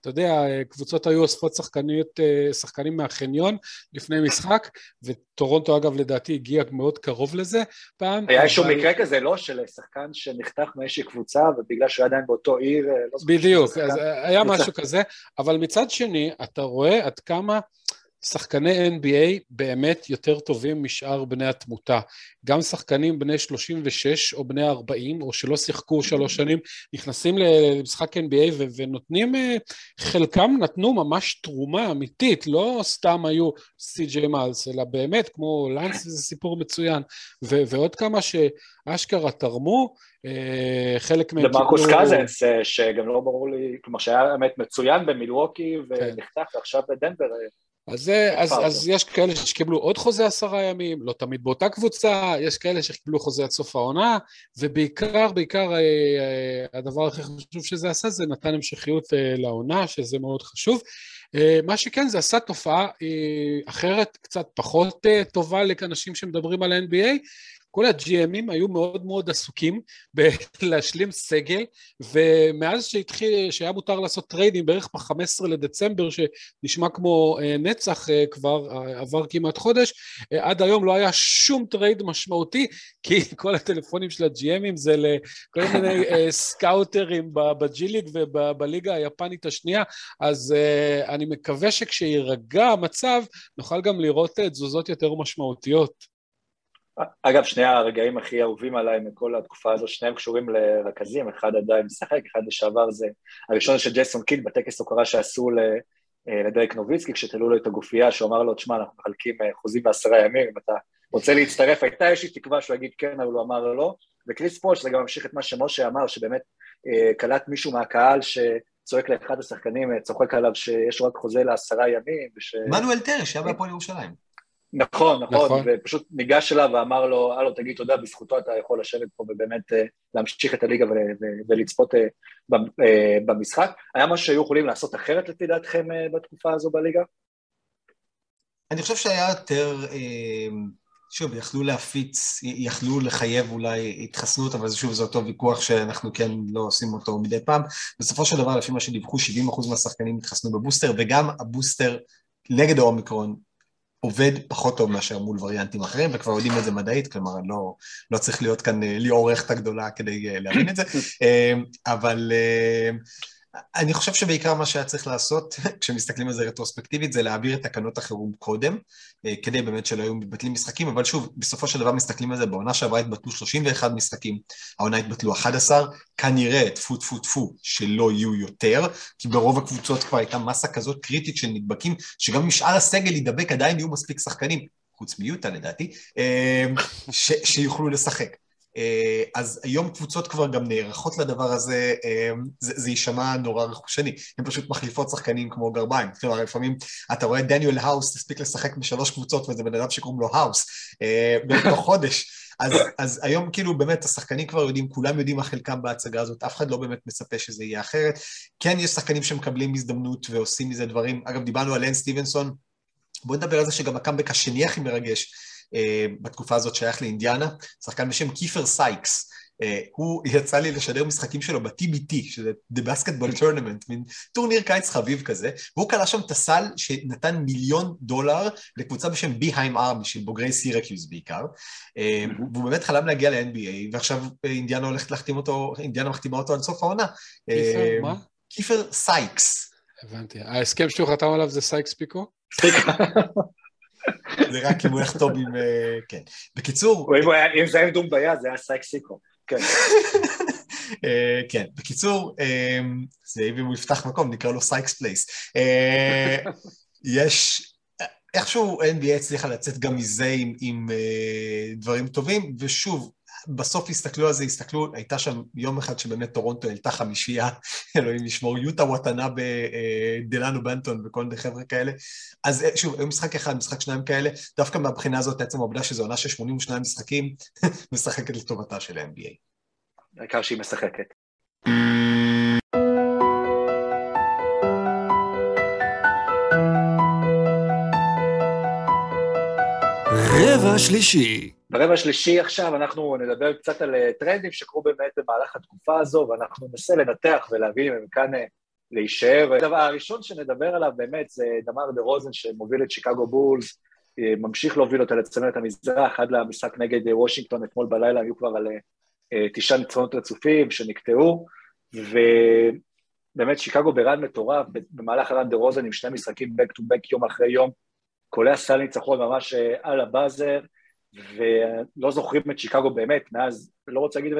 אתה יודע, קבוצות היו אוספות שחקניות, שחקנים מהחניון לפני משחק, וטורונטו אגב לדעתי הגיע מאוד קרוב לזה פעם. היה איזשהו מקרה כזה, לא, של שחקן שנחתך מאיזושהי קבוצה, ובגלל שהוא עדיין באותו עיר, לא זוכר. בדיוק, אז היה משהו כזה, אבל מצד שני, אתה רואה עד כמה שחקני אן בי איי באמת יותר טובים משאר בני התמותה. גם שחקנים בני שלושים ושש או בני ארבעים, או שלא שיחקו שלוש שנים, נכנסים למשחק אן בי איי ו- ונותנים, חלקם נתנו ממש תרומה אמיתית, לא סתם היו סי ג'יי מיילס, אלא באמת, כמו לנס, זה סיפור מצוין, ו- ועוד כמה שאשכרה תרמו, חלק מהם... למרקוס קזנס, שגם לא ברור לי, כלומר שהיה באמת מצוין במילווקי, ונחתך עכשיו בדנבר... אז, אז, אז יש כאלה שקיבלו עוד חוזה עשרה ימים, לא תמיד באותה קבוצה, יש כאלה שקיבלו חוזה עד סוף העונה, ובעיקר, בעיקר הדבר הכי חשוב שזה עשה, זה נתן המשכיות לעונה, שזה מאוד חשוב. מה שכן, זה עשה תופעה אחרת, קצת פחות טובה לאנשים שמדברים על אן בי איי, כל הג'י-אמים היו מאוד מאוד עסוקים בלהשלים סגל, ומאז שהתחיל, שהיה מותר לעשות טריידים בערך ב-חמישה עשר לדצמבר, שנשמע כמו נצח כבר, עבר כמעט חודש, עד היום לא היה שום טרייד משמעותי, כי כל הטלפונים של הג'י-אמים זה לכל מיני סקאוטרים בג'יליג ובליגה היפנית השנייה, אז אני מקווה שכשירגע המצב, נוכל גם לראות תזוזות יותר משמעותיות. אגב, שני הרגעים הכי אהובים עליי מכל התקופה הזו, שניהם קשורים לרכזים, אחד עדיין משחק, אחד לשעבר זה, הראשון של ג'ייסון קיד בטקס הוקרה שעשו לדרק נוביצקי, כשתלו לו את הגופייה, שהוא אמר לו, תשמע, אנחנו מחלקים חוזים בעשרה ימים, אם אתה רוצה להצטרף, הייתה איזושהי תקווה שהוא יגיד כן, אבל הוא אמר לו לא, וקריס פול, שזה גם ממשיך את מה שמשה אמר, שבאמת קלט מישהו מהקהל שצועק לאחד השחקנים, צוחק עליו שיש רק חוזה לעשרה ימים, וש... מנואל טרש, שהיה בהפועל ירושלים. נכון, נכון, נכון, ופשוט ניגש אליו ואמר לו, אלו, תגיד תודה, בזכותו אתה יכול לשבת פה ובאמת להמשיך את הליגה ולצפות במשחק. היה מה שהיו יכולים לעשות אחרת לפי דעתכם בתקופה הזו בליגה? אני חושב שהיה יותר, שוב, יכלו להפיץ, יכלו לחייב אולי התחסנות, אבל שוב, זה אותו ויכוח שאנחנו כן לא עושים אותו מדי פעם. בסופו של דבר, לפי מה שדיווחו, שבעים אחוז מהשחקנים התחסנו בבוסטר, וגם הבוסטר נגד האומיקרון, עובד פחות טוב מאשר מול וריאנטים אחרים, וכבר יודעים את זה מדעית, כלומר, לא, לא צריך להיות כאן לעורכת הגדולה כדי להבין את זה, אבל אני חושב שבעיקר מה שהיה צריך לעשות, כשמסתכלים על זה רטרוספקטיבית, זה להעביר את תקנות החירום קודם, כדי באמת שלא היו מתבטלים משחקים, אבל שוב, בסופו של דבר מסתכלים על זה, בעונה שעברה התבטלו שלושים ואחד משחקים, העונה התבטלו אחת עשרה, כנראה, תפו, תפו, תפו, שלא יהיו יותר, כי ברוב הקבוצות כבר הייתה מסה כזאת קריטית של נדבקים, שגם משאר הסגל ידבק, עדיין יהיו מספיק שחקנים, חוץ מיוטה לדעתי, ש- שיוכלו לשחק. אז היום קבוצות כבר גם נערכות לדבר הזה, זה, זה יישמע נורא רכושני, הן פשוט מחליפות שחקנים כמו גרביים, כלומר לפעמים אתה רואה דניאל האוס תספיק לשחק משלוש קבוצות וזה בן אדם שקוראים לו האוס, בתוך חודש, אז, אז היום כאילו באמת השחקנים כבר יודעים, כולם יודעים מה חלקם בהצגה הזאת, אף אחד לא באמת מצפה שזה יהיה אחרת, כן יש שחקנים שמקבלים הזדמנות ועושים מזה דברים, אגב דיברנו על לן סטיבנסון, בוא נדבר על זה שגם הקאמבק השני הכי מרגש, בתקופה הזאת שייך לאינדיאנה, שחקן בשם קיפר סייקס, הוא יצא לי לשדר משחקים שלו ב-טי בי טי, שזה The Basketball Tournament, מין טורניר קיץ חביב כזה, והוא קלה שם תסל שנתן מיליון דולר לקבוצה בשם ביהיים ארמי, של בוגרי סירקיוס בעיקר, והוא באמת חלם להגיע ל-אן בי איי, ועכשיו אינדיאנה הולכת להחתים אותו, אינדיאנה מחתימה אותו על סוף העונה. קיפר מה? קיפר סייקס. הבנתי, ההסכם שהוא חתם עליו זה סייקס פיקו? זה רק אם הוא יחתום עם... כן. בקיצור... אם זה היה דום ביד, זה היה סייקסיקו. כן. כן. בקיצור, זה אם הוא יפתח מקום, נקרא לו סייקס פלייס. יש... איכשהו אן בי איי הצליחה לצאת גם מזה עם דברים טובים, ושוב, בסוף הסתכלו על זה, הסתכלו, הייתה שם יום אחד שבאמת טורונטו העלתה חמישייה, אלוהים לשמור, יוטה וטנה בדלנו בנטון וכל מיני חבר'ה כאלה, אז שוב, היום משחק אחד, משחק שניים כאלה, דווקא מהבחינה הזאת, בעצם העובדה שזו עונה של שמונים ושניים משחקים, משחקת לטובתה של ה-אן בי איי. העיקר שהיא משחקת. רבע שלישי ברבע השלישי עכשיו אנחנו נדבר קצת על טרנדים שקרו באמת במהלך התקופה הזו, ואנחנו ננסה לנתח ולהבין אם הם כאן להישאר. הדבר הראשון שנדבר עליו באמת זה דמר דה רוזן שמוביל את שיקגו בולס, ממשיך להוביל אותה לצמרת המזרח, עד למשחק נגד וושינגטון אתמול בלילה, היו כבר על תשעה ניצחונות רצופים שנקטעו, ובאמת שיקגו ברן מטורף, במהלך הרן דה רוזן עם שני משחקים back to back יום אחרי יום, קולע סל ניצחון ממש על הבאזר, ולא זוכרים את שיקגו באמת, מאז, לא רוצה להגיד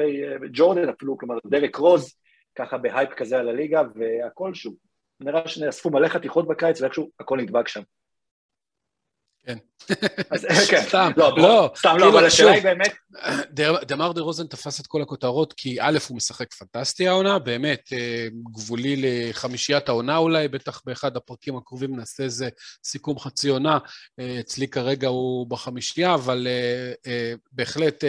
ג'ורדן אפילו, כלומר דרק רוז, ככה בהייפ כזה על הליגה, והכל שוב, נראה שנאספו מלא חתיכות בקיץ, ואיכשהו הכל נדבק שם. כן. אז כן, סתם, לא, לא, סתם לא, אבל השאלה היא באמת... דמר דה רוזן תפס את כל הכותרות, כי א' הוא משחק פנטסטי העונה, באמת, גבולי לחמישיית העונה אולי, בטח באחד הפרקים הקרובים נעשה איזה סיכום חצי עונה, אצלי כרגע הוא בחמישייה, אבל בהחלט, אתה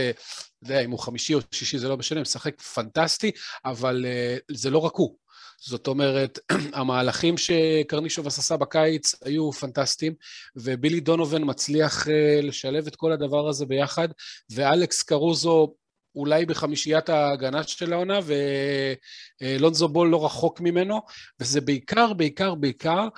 יודע, אם הוא חמישי או שישי זה לא משנה, משחק פנטסטי, אבל זה לא רק הוא. זאת אומרת, המהלכים שקרנישוב עשה בקיץ היו פנטסטיים, ובילי דונובן מצליח לשלב את כל הדבר הזה ביחד, ואלכס קרוזו אולי בחמישיית ההגנה של העונה, ולונזו בול לא רחוק ממנו, וזה בעיקר, בעיקר, בעיקר,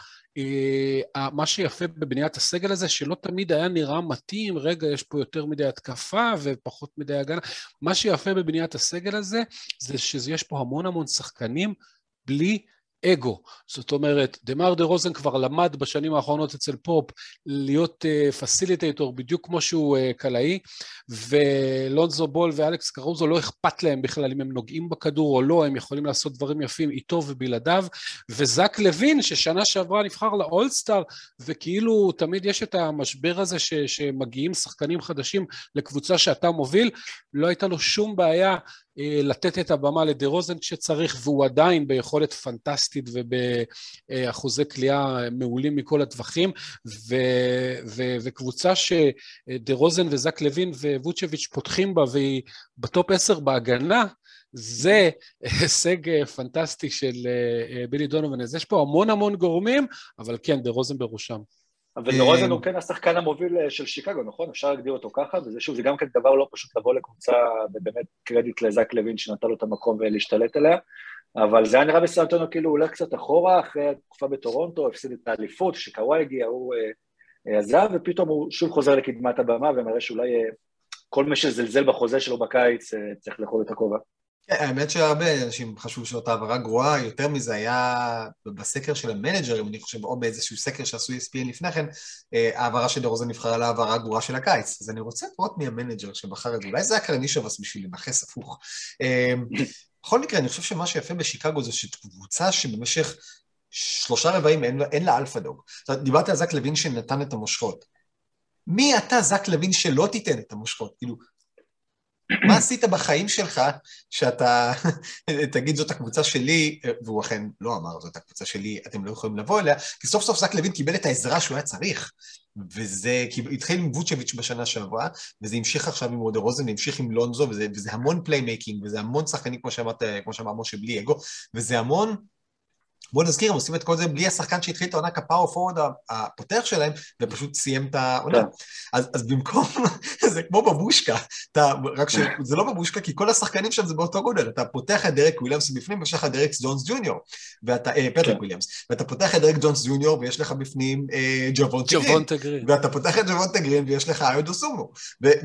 מה שיפה בבניית הסגל הזה, שלא תמיד היה נראה מתאים, רגע, יש פה יותר מדי התקפה ופחות מדי הגנה, מה שיפה בבניית הסגל הזה, זה שיש פה המון המון שחקנים, בלי אגו. זאת אומרת, דמר דה רוזן כבר למד בשנים האחרונות אצל פופ להיות פסיליטייטור בדיוק כמו שהוא קלעי, ולונזו בול ואלכס קרוזו לא אכפת להם בכלל אם הם נוגעים בכדור או לא, הם יכולים לעשות דברים יפים איתו ובלעדיו, וזק לוין ששנה שעברה נבחר לאולסטאר, וכאילו תמיד יש את המשבר הזה ש- שמגיעים שחקנים חדשים לקבוצה שאתה מוביל, לא הייתה לו שום בעיה לתת את הבמה לדה רוזן כשצריך, והוא עדיין ביכולת פנטסטית ובאחוזי קליעה מעולים מכל הטווחים, ו- ו- וקבוצה שדה רוזן וזק לוין וווצ'ביץ' פותחים בה, והיא בטופ עשר בהגנה, זה הישג פנטסטי של בילי דונובן. אז יש פה המון המון גורמים, אבל כן, דה רוזן בראשם. אבל דה רוזן הוא כן השחקן המוביל של שיקגו, נכון? אפשר להגדיר אותו ככה, וזה שוב, זה גם כן דבר לא פשוט לבוא לקבוצה, ובאמת קרדיט לזק לוין שנתן לו את המקום ולהשתלט עליה, אבל זה היה נראה בסרטון, כאילו הוא הולך קצת אחורה, אחרי התקופה בטורונטו, הפסיד את האליפות, שקוואי הגיע, הוא עזב, ופתאום הוא שוב חוזר לקדמת הבמה, ומראה שאולי כל מי שזלזל בחוזה שלו בקיץ צריך לאכול את הכובע. האמת שהרבה אנשים חשבו שזאת העברה גרועה, יותר מזה היה בסקר של המנג'רים, אני חושב, או באיזשהו סקר שעשו E S P N לפני כן, העברה של דה רוזן נבחרה להעברה הגרועה של הקיץ, אז אני רוצה לראות מי המנג'ר שבחר את זה, אולי זה היה קרנישוב בשביל למחס הפוך. בכל מקרה, אני חושב שמה שיפה בשיקגו זה שקבוצה שבמשך שלושה רבעים אין לה אלפא דוג. דיברתי על זק לוין שנתן את המושכות. מי אתה זק לוין שלא תיתן את המושכות? כאילו, מה עשית בחיים שלך, שאתה תגיד זאת הקבוצה שלי, והוא אכן לא אמר זאת הקבוצה שלי, אתם לא יכולים לבוא אליה, כי סוף סוף זק לוין קיבל את העזרה שהוא היה צריך, וזה התחיל עם ווצ'ביץ' בשנה שעברה, וזה המשיך עכשיו עם דה רוזן, המשיך עם לונזו, וזה, וזה המון פליימייקינג, וזה המון שחקנים, כמו שאמרת, כמו שאמר משה, בלי אגו, וזה המון, בוא נזכיר, הם עושים את כל זה בלי השחקן שהתחיל את העונה כפאו פורד הפותח שלהם, ופשוט סיים את העונה. אז, אז במקום, זה כמו בבושקה, אתה, רק שזה לא בבושקה, כי כל השחקנים שם זה באותו גודל, אתה פותח את דרק וויליאמס בפנים, ויש לך דרק ג'ונס ג'וניור, ואתה, אה, פטריק וויליאמס, ואתה פותח את דרק ג'ונס ג'וניור, ויש לך בפנים אה, ג'וונטה גרין, ואתה פותח את ג'וונטה גרין, ויש לך איודו סומו,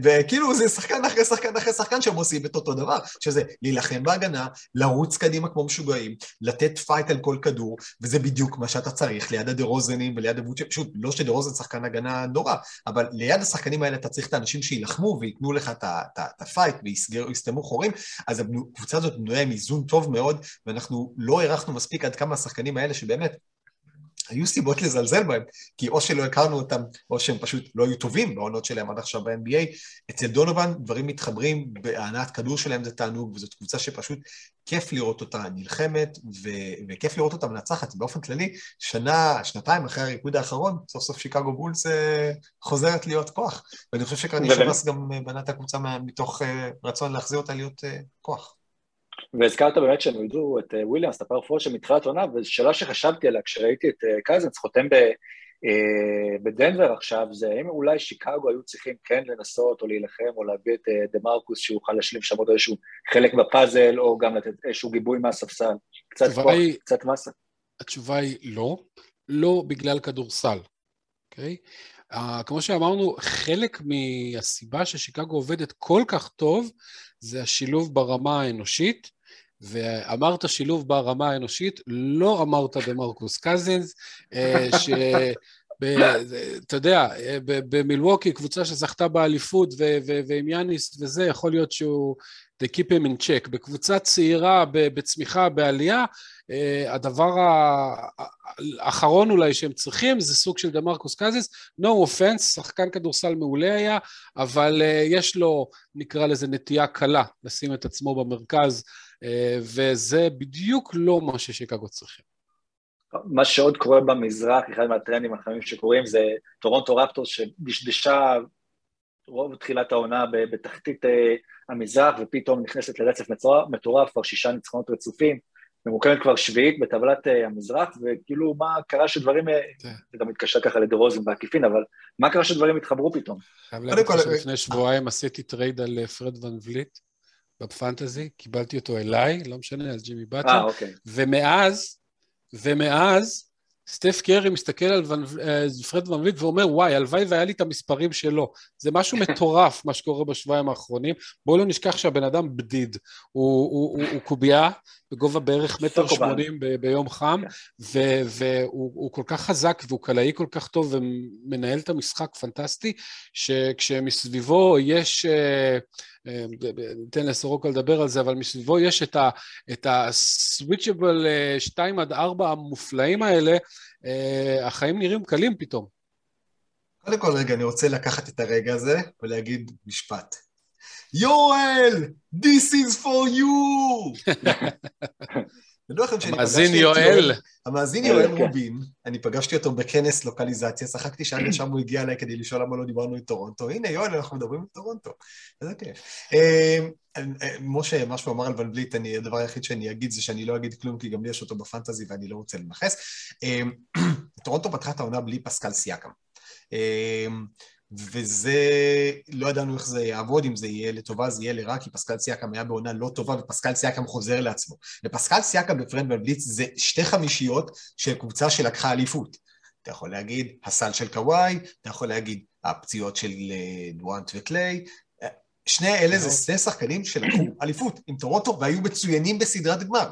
וכאילו זה שחקן אחרי שחקן אחרי שחקן שהם עושים את אותו דבר, שזה להילחם בהגנה, לרוץ קדימה כמו משוגעים, לתת פייט על כל כדור, וזה בדיוק מה שאתה צריך, ליד הדה רוזנים וליד הווצ'ה, פשוט לא שדה רוזן שחקן הגנה נורא, אבל ליד השחקנים האלה אתה צריך את האנשים שילחמו ויתנו לך את הפייט ויסתמו חורים, אז הקבוצה הזאת בנויה עם איזון טוב מאוד, ואנחנו לא הרחנו מספיק עד כמה השחקנים האלה שבאמת היו סיבות לזלזל בהם, כי או שלא הכרנו אותם, או שהם פשוט לא היו טובים בעונות שלהם עד עכשיו ב-N B A, אצל דונובן דברים מתחברים, בהנעת כדור שלהם זה תענוג, וזאת קבוצה שפשוט כיף לראות אותה נלחמת, ו- וכיף לראות אותה מנצחת, באופן כללי, שנה, שנתיים אחרי הריקוד האחרון, סוף סוף שיקגו בולס חוזרת להיות כוח, ואני חושב שקרנישוב גם בנה את הקבוצה מתוך רצון להחזיר אותה להיות כוח. והזכרת באמת שהם ידעו את וויליאמס, את הפרפורט שמתחילת עונה, ושאלה שחשבתי עליה, כשראיתי את קזנס חותם בדנבר עכשיו זה, אם אולי שיקגו היו צריכים כן לנסות או להילחם או להביא את דמרקוס שיוכל לשלים שם עוד איזשהו חלק בפאזל או גם לתת איזשהו גיבוי מהספסל, קצת כוח, קצת מסה. התשובה היא לא, לא בגלל כדורסל, אוקיי? Uh, כמו שאמרנו, חלק מהסיבה ששיקגו עובדת כל כך טוב, זה השילוב ברמה האנושית, ואמרת שילוב ברמה האנושית, לא אמרת במרקוס קזינס, uh, ש... אתה יודע, במילווקי, קבוצה שזכתה באליפות ועם יאניס וזה, יכול להיות שהוא, they keep him in check, בקבוצה צעירה, בצמיחה, בעלייה, הדבר האחרון אולי שהם צריכים, זה סוג של דמרקוס קזינס, no offense, שחקן כדורסל מעולה היה, אבל יש לו, נקרא לזה נטייה קלה, לשים את עצמו במרכז, וזה בדיוק לא מה ששיקגו צריכים. מה שעוד קורה במזרח, אחד מהטרנדים החמים שקוראים, זה טורונטו רפטורס שדשדשה רוב תחילת העונה בתחתית המזרח, ופתאום נכנסת לרצף מטורף, כבר שישה ניצחונות רצופים, ממוקמת כבר שביעית בטבלת המזרח, וכאילו מה קרה שדברים, זה גם מתקשר ככה לדרוזים בעקיפין, אבל מה קרה שדברים התחברו פתאום? לפני שבועיים עשיתי טרייד על פרד ון וליט, בפנטזי, קיבלתי אותו אליי, לא משנה, אז ג'ימי באטלר, ומאז, ומאז סטף קרי מסתכל על פרד ון וליט ואומר, וואי, הלוואי והיה לי את המספרים שלו. זה משהו מטורף מה שקורה בשבועיים האחרונים. בואו לא נשכח שהבן אדם בדיד, הוא קובייה בגובה בערך מטר שמונים ביום חם, והוא כל כך חזק והוא קלעי כל כך טוב ומנהל את המשחק פנטסטי, שכשמסביבו יש... ניתן לסורוקה לדבר על זה, אבל מסביבו יש את הסוויצ'בל שתיים עד ארבע המופלאים האלה, החיים נראים קלים פתאום. קודם כל רגע, אני רוצה לקחת את הרגע הזה ולהגיד משפט. יואל, this is for you! המאזין יואל. המאזין יואל רובין, אני פגשתי אותו בכנס לוקליזציה, שחקתי שם ושם הוא הגיע אליי כדי לשאול למה לא דיברנו עם טורונטו, הנה יואל, אנחנו מדברים עם טורונטו, איזה כיף. משה, מה שהוא אמר על ון וליט, הדבר היחיד שאני אגיד זה שאני לא אגיד כלום, כי גם לי יש אותו בפנטזי ואני לא רוצה לנכס. טורונטו פתחה את העונה בלי פסקל סיאקם. וזה, לא ידענו איך זה יעבוד, אם זה יהיה לטובה, זה יהיה לרע, כי פסקל סיאקם היה בעונה לא טובה, ופסקל סיאקם חוזר לעצמו. ופסקל סיאקם בפרד ון וליט זה שתי חמישיות של קבוצה שלקחה אליפות. אתה יכול להגיד, הסל של קוואי, אתה יכול להגיד, הפציעות של דואנט וקליי, שני אלה זה שני שחקנים שלקחו אליפות עם טורונטו, והיו מצוינים בסדרת גמר.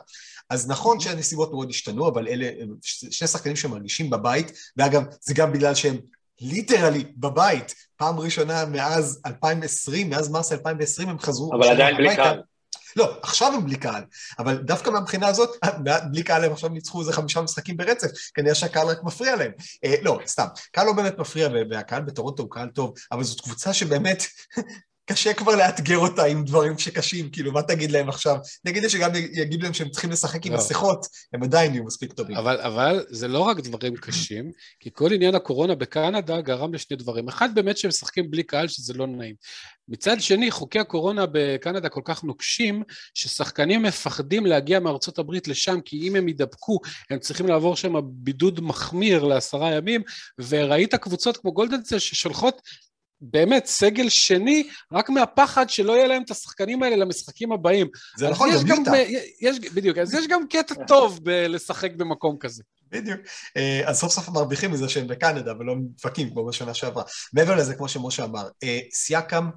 אז נכון שהנסיבות מאוד השתנו, אבל אלה שני שחקנים שמרגישים בבית, ואגב, זה גם בגלל שהם ליטרלי, בבית, פעם ראשונה מאז אלפיים ועשרים, מאז מרס אלפיים ועשרים הם חזרו... אבל עדיין בלי קהל. לא, עכשיו הם בלי קהל, אבל דווקא מהבחינה הזאת, בלי קהל הם עכשיו ניצחו איזה חמישה משחקים ברצף, כנראה שהקהל רק מפריע להם. אה, לא, סתם, קהל לא באמת מפריע, והקהל בטורונטו הוא קהל טוב, אבל זאת קבוצה שבאמת... קשה כבר לאתגר אותה עם דברים שקשים, כאילו, מה תגיד להם עכשיו? נגיד שגם יגיד להם שהם צריכים לשחק עם השיחות, הם עדיין יהיו מספיק טובים. אבל, אבל זה לא רק דברים קשים, כי כל עניין הקורונה בקנדה גרם לשני דברים. אחד באמת שהם משחקים בלי קהל, שזה לא נעים. מצד שני, חוקי הקורונה בקנדה כל כך נוקשים, ששחקנים מפחדים להגיע מארצות הברית לשם, כי אם הם ידבקו, הם צריכים לעבור שם בידוד מחמיר לעשרה ימים, וראית קבוצות כמו גולדנצל ששולחות באמת סגל שני, רק מהפחד שלא יהיה להם את השחקנים האלה למשחקים הבאים. זה נכון, זה מיוטה. בדיוק, אז יש גם קטע טוב לשחק במקום כזה. בדיוק. אז סוף סוף מרוויחים מזה שהם בקנדה, ולא מפקים כמו בשנה שעברה. מעבר לזה, כמו שמשה אמר, סיאקם,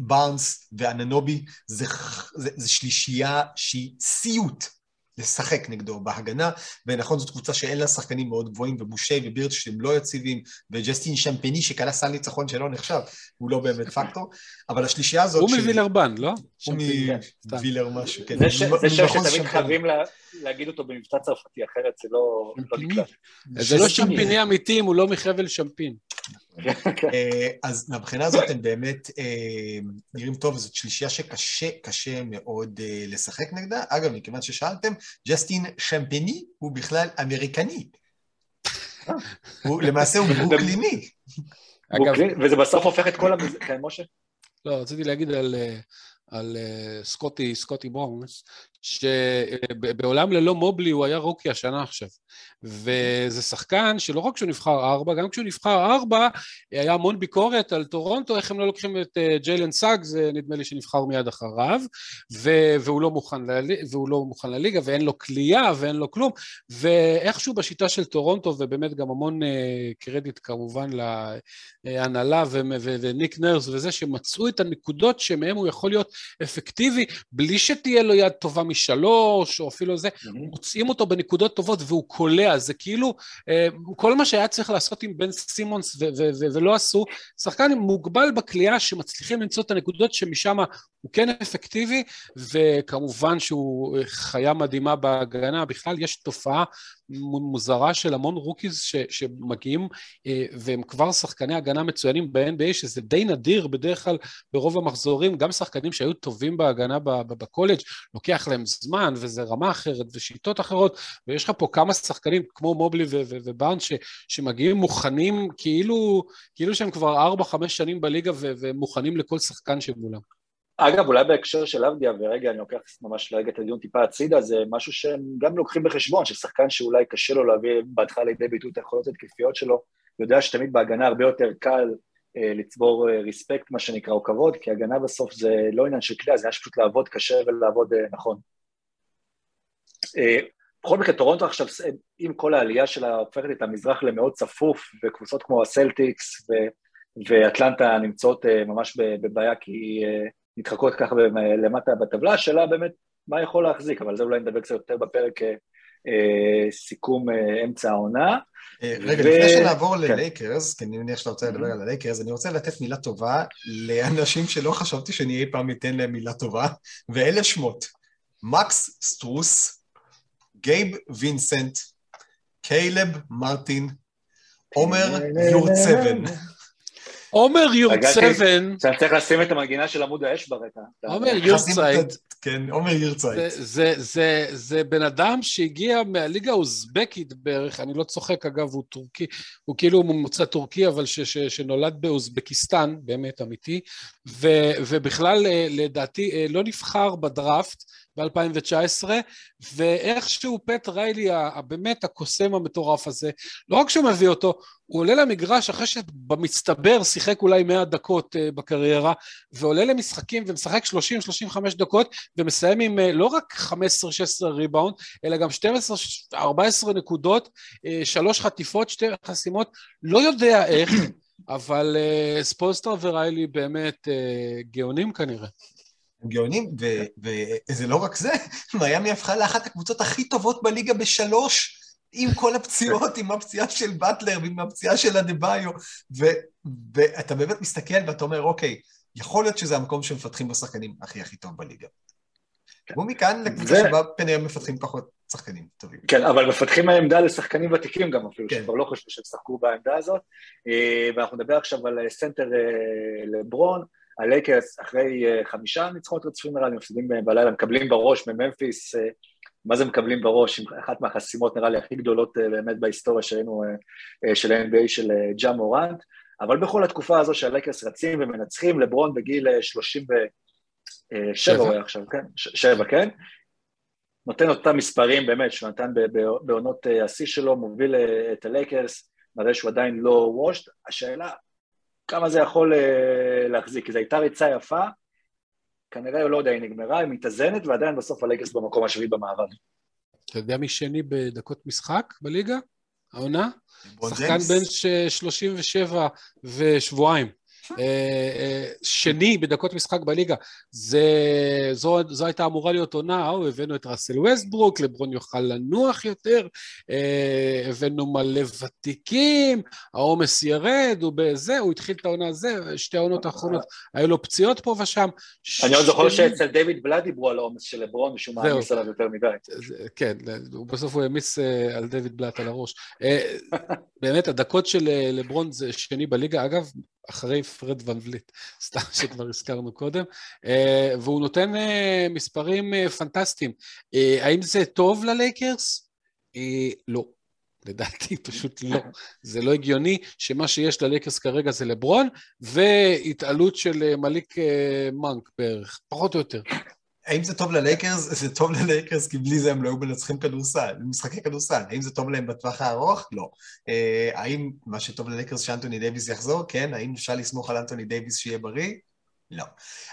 בארנס ואננובי, זה שלישייה שהיא סיוט. לשחק נגדו בהגנה, ונכון זאת קבוצה שאין לה שחקנים מאוד גבוהים, ובושי ובירץ' שהם לא יציבים, וג'סטין שמפני שקלה סל ניצחון שלא נחשב, הוא לא באמת פקטור, אבל השלישייה הזאת... הוא מווילרבן, לא? הוא מווילר משהו, כן. זה שתמיד חייבים להגיד אותו במבטא צרפתי, אחרת זה לא נקלט. זה לא שמפני אמיתיים, הוא לא מחבל שמפין. אז מהבחינה הזאת הם באמת נראים טוב, זאת שלישייה שקשה, קשה מאוד לשחק נגדה. אגב, מכיוון ששאלתם, ג'סטין שמפני הוא בכלל אמריקני. למעשה הוא ברוקליני. וזה בסוף הופך את כל המזרח, משה? לא, רציתי להגיד על סקוטי, סקוטי בורנס, שבעולם ללא מובלי הוא היה רוקי השנה עכשיו, וזה שחקן שלא רק כשהוא נבחר ארבע, גם כשהוא נבחר ארבע, היה המון ביקורת על טורונטו, איך הם לא לוקחים את ג'יילן סאגס, נדמה לי שנבחר מיד אחריו, והוא לא מוכן לליגה, ואין לו כלייה, ואין לו כלום, ואיכשהו בשיטה של טורונטו, ובאמת גם המון קרדיט כמובן להנהלה, וניק נרס וזה, שמצאו את הנקודות שמהם הוא יכול להיות אפקטיבי, בלי שתהיה לו יד טובה משלוש, או אפילו זה, מוצאים אותו בנקודות טובות, והוא קולע, זה כאילו, כל מה שהיה צריך לעשות עם בן סימונס, ולא עשו, שחקן מוגבל בקליעה, שמצליחים למצוא את הנקודות, שמשם הוא כן אפקטיבי, וכמובן שהוא חיה מדהימה בהגנה, בכלל יש תופעה מוזרה של המון רוקיז, שמגיעים, והם כבר שחקני הגנה מצוינים ב-אן בי איי, שזה די נדיר בדרך כלל, ברוב המחזורים, גם שחקנים שהיו טובים בהגנה בקולג', לוקח להם זמן, וזה רמה אחרת, ושיטות אחרות, ויש לך פה כמה שחקנים, כמו מובלי וברנס, שמגיעים מוכנים, כאילו שהם כבר ארבע חמש שנים בליגה, ומוכנים לכל שחקן שמולם. אגב, אולי בהקשר של אבדיה, ורגע, אני לוקח ממש לרגע את הדיון טיפה הצידה, זה משהו שהם גם לוקחים בחשבון, ששחקן שאולי קשה לו להביא בהתחלה לידי ביטוי את היכולות התקפיות שלו, יודע שתמיד בהגנה הרבה יותר קל לצבור ריספקט, מה שנקרא, או כבוד, כי הגנה בסוף זה לא עניין של כלי, זה היה שפשוט לעבוד קשה ולעבוד נכון. בכל מקרה, טורונטו עכשיו, עם כל העלייה שלה, הופכת את המזרח למאוד צפוף, וקבוצות כמו הסלטיקס ואטלנטה נמצאות ממש בבעיה, כי נדחקות ככה למטה בטבלה, השאלה באמת מה יכול להחזיק, אבל זה אולי נדבר קצת יותר בפרק סיכום אמצע העונה. רגע, לפני שנעבור ללייקרס, כי אני מניח שאתה רוצה לדבר על הלייקרס, אני רוצה לתת מילה טובה לאנשים שלא חשבתי שאני אי פעם אתן להם מילה טובה, ואלה שמות, מקס סטרוס, גייב וינסנט, קיילב מרטין, עומר יורצבן. עומר יורצבן. אתה צריך לשים את המגינה של עמוד האש ברקע. עומר יורצבן. כן, עומר יורצבן. זה בן אדם שהגיע מהליגה האוזבקית בערך, אני לא צוחק אגב, הוא טורקי, הוא כאילו ממוצא טורקי, אבל שנולד באוזבקיסטן, באמת אמיתי, ובכלל לדעתי לא נבחר בדראפט, ב-אלפיים תשע עשרה, ואיכשהו פט ריילי, באמת הקוסם המטורף הזה, לא רק שהוא מביא אותו, הוא עולה למגרש אחרי שבמצטבר שיחק אולי מאה דקות בקריירה, ועולה למשחקים ומשחק שלושים עד שלושים וחמש דקות, ומסיים עם לא רק חמש עשרה שש עשרה ריבאונד, אלא גם שתים עשרה ארבע עשרה נקודות, שלוש חטיפות, שתי חסימות, לא יודע איך, אבל ספולסטרה וריילי באמת גאונים כנראה. גאונים, וזה לא רק זה, מיאמי הפכה לאחת הקבוצות הכי טובות בליגה בשלוש, עם כל הפציעות, עם הפציעה של באטלר, עם הפציעה של אדבאיו, ואתה באמת מסתכל ואתה אומר, אוקיי, יכול להיות שזה המקום שמפתחים בשחקנים הכי הכי טוב בליגה. ומכאן לקבוצה שבה פניה מפתחים פחות שחקנים טובים. כן, אבל מפתחים העמדה לשחקנים ותיקים גם אפילו, שכבר לא חושב שהם שחקו בעמדה הזאת, ואנחנו נדבר עכשיו על סנטר לברון, הלייקרס אחרי חמישה ניצחונות רצופים נראה לי, מפסידים בלילה, מקבלים בראש מממפיס, מה זה מקבלים בראש? אחת מהחסימות נראה לי הכי גדולות באמת בהיסטוריה שלנו, של ה-אן בי איי של ג'ה מורנט, אבל בכל התקופה הזו שהלייקרס רצים ומנצחים, לברון בגיל שלושים ושבע, עכשיו, כן? שבע, כן? נותן אותם מספרים באמת, שהוא נתן בעונות השיא שלו, מוביל את הלייקרס, מראה שהוא עדיין לא וושט, השאלה, כמה זה יכול להחזיק, כי זו הייתה ריצה יפה, כנראה לא יודע, היא נגמרה, היא מתאזנת, ועדיין בסוף הלייקרס במקום השביעי במערב. אתה יודע מי שני בדקות משחק בליגה? העונה? שחקן בין שלושים ושבע ושבועיים. שני בדקות משחק בליגה, זו הייתה אמורה להיות עונה, הבאנו את ראסל וסטברוק, לברון יוכל לנוח יותר, הבאנו מלא ותיקים, העומס ירד, הוא בזה, הוא התחיל את העונה הזה, שתי העונות האחרונות, היו לו פציעות פה ושם. אני עוד זוכר שאצל דיוויד בלאט דיברו על העומס של לברון, משום מה העמיס עליו יותר מדי. כן, בסוף הוא העמיס על דיוויד בלאט על הראש. באמת, הדקות של לברון זה שני בליגה, אגב, אחרי פרד ון וליט, סתם שכבר הזכרנו קודם, והוא נותן מספרים פנטסטיים. האם זה טוב ללייקרס? לא. לדעתי פשוט לא. זה לא הגיוני שמה שיש ללייקרס כרגע זה לברון, והתעלות של מליק מנק בערך, פחות או יותר. האם זה טוב ללייקרס? זה טוב ללייקרס, כי בלי זה הם לא היו מנצחים כדורסל, משחקי כדורסל. האם זה טוב להם בטווח הארוך? לא. האם מה שטוב ללייקרס שאנטוני דייביס יחזור? כן. האם אפשר לסמוך על אנטוני דייביס שיהיה בריא? לא.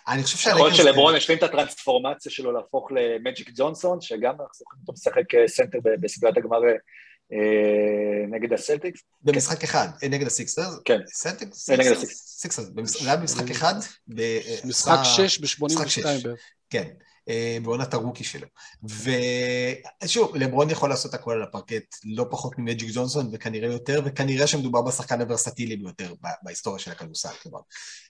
אני חושב שהלייקרס... יכול שלברון השלים את הטרנספורמציה שלו להפוך למג'יק ג'ונסון, שגם אנחנו משחק סנטר בסדרת הגמר נגד הסלטיקס. במשחק אחד, נגד הסיקסרס. כן. סלטיקס? נגד הסיקסרס. זה היה במשחק אחד? משחק שש ב-שמונים ושתיים. כן, בעונת הרוקי שלו. ושוב, לברון יכול לעשות הכל על הפרקט, לא פחות ממג'יק ג'ונסון, וכנראה יותר, וכנראה שמדובר בשחקן הוורסטילי ביותר בהיסטוריה של הכדורסל.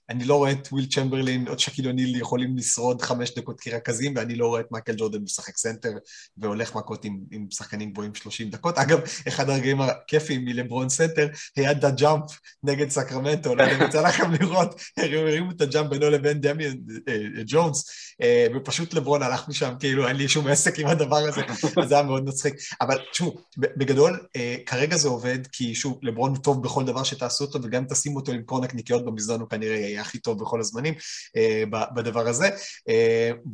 אני לא רואה את וויל צ'מברלין או שקיל אוניל יכולים לשרוד חמש דקות כרכזים, ואני לא רואה את מייקל ג'ורדן משחק סנטר, והולך מכות עם, עם שחקנים גבוהים שלושים דקות. אגב, אחד הרגעים הכיפים מלברון סנטר, היה דה ג'אמפ נגד סקרמנטו, לא אני רוצה לכם לראות, הרימו את הג'אמפ בינו לבין דמיאן ג'ונס, ופשוט לברון הלך משם, כאילו אין לי שום עסק עם הדבר הזה, אז זה היה מאוד מצחיק. אבל שוב, בגדול, כרגע זה עובד, כי שוב, לברון טוב בכל דבר שתעשו אותו, וגם תשים אותו עם קורנק ניקיות במזדון, הוא כנראה יהיה הכי טוב בכל הזמנים בדבר הזה,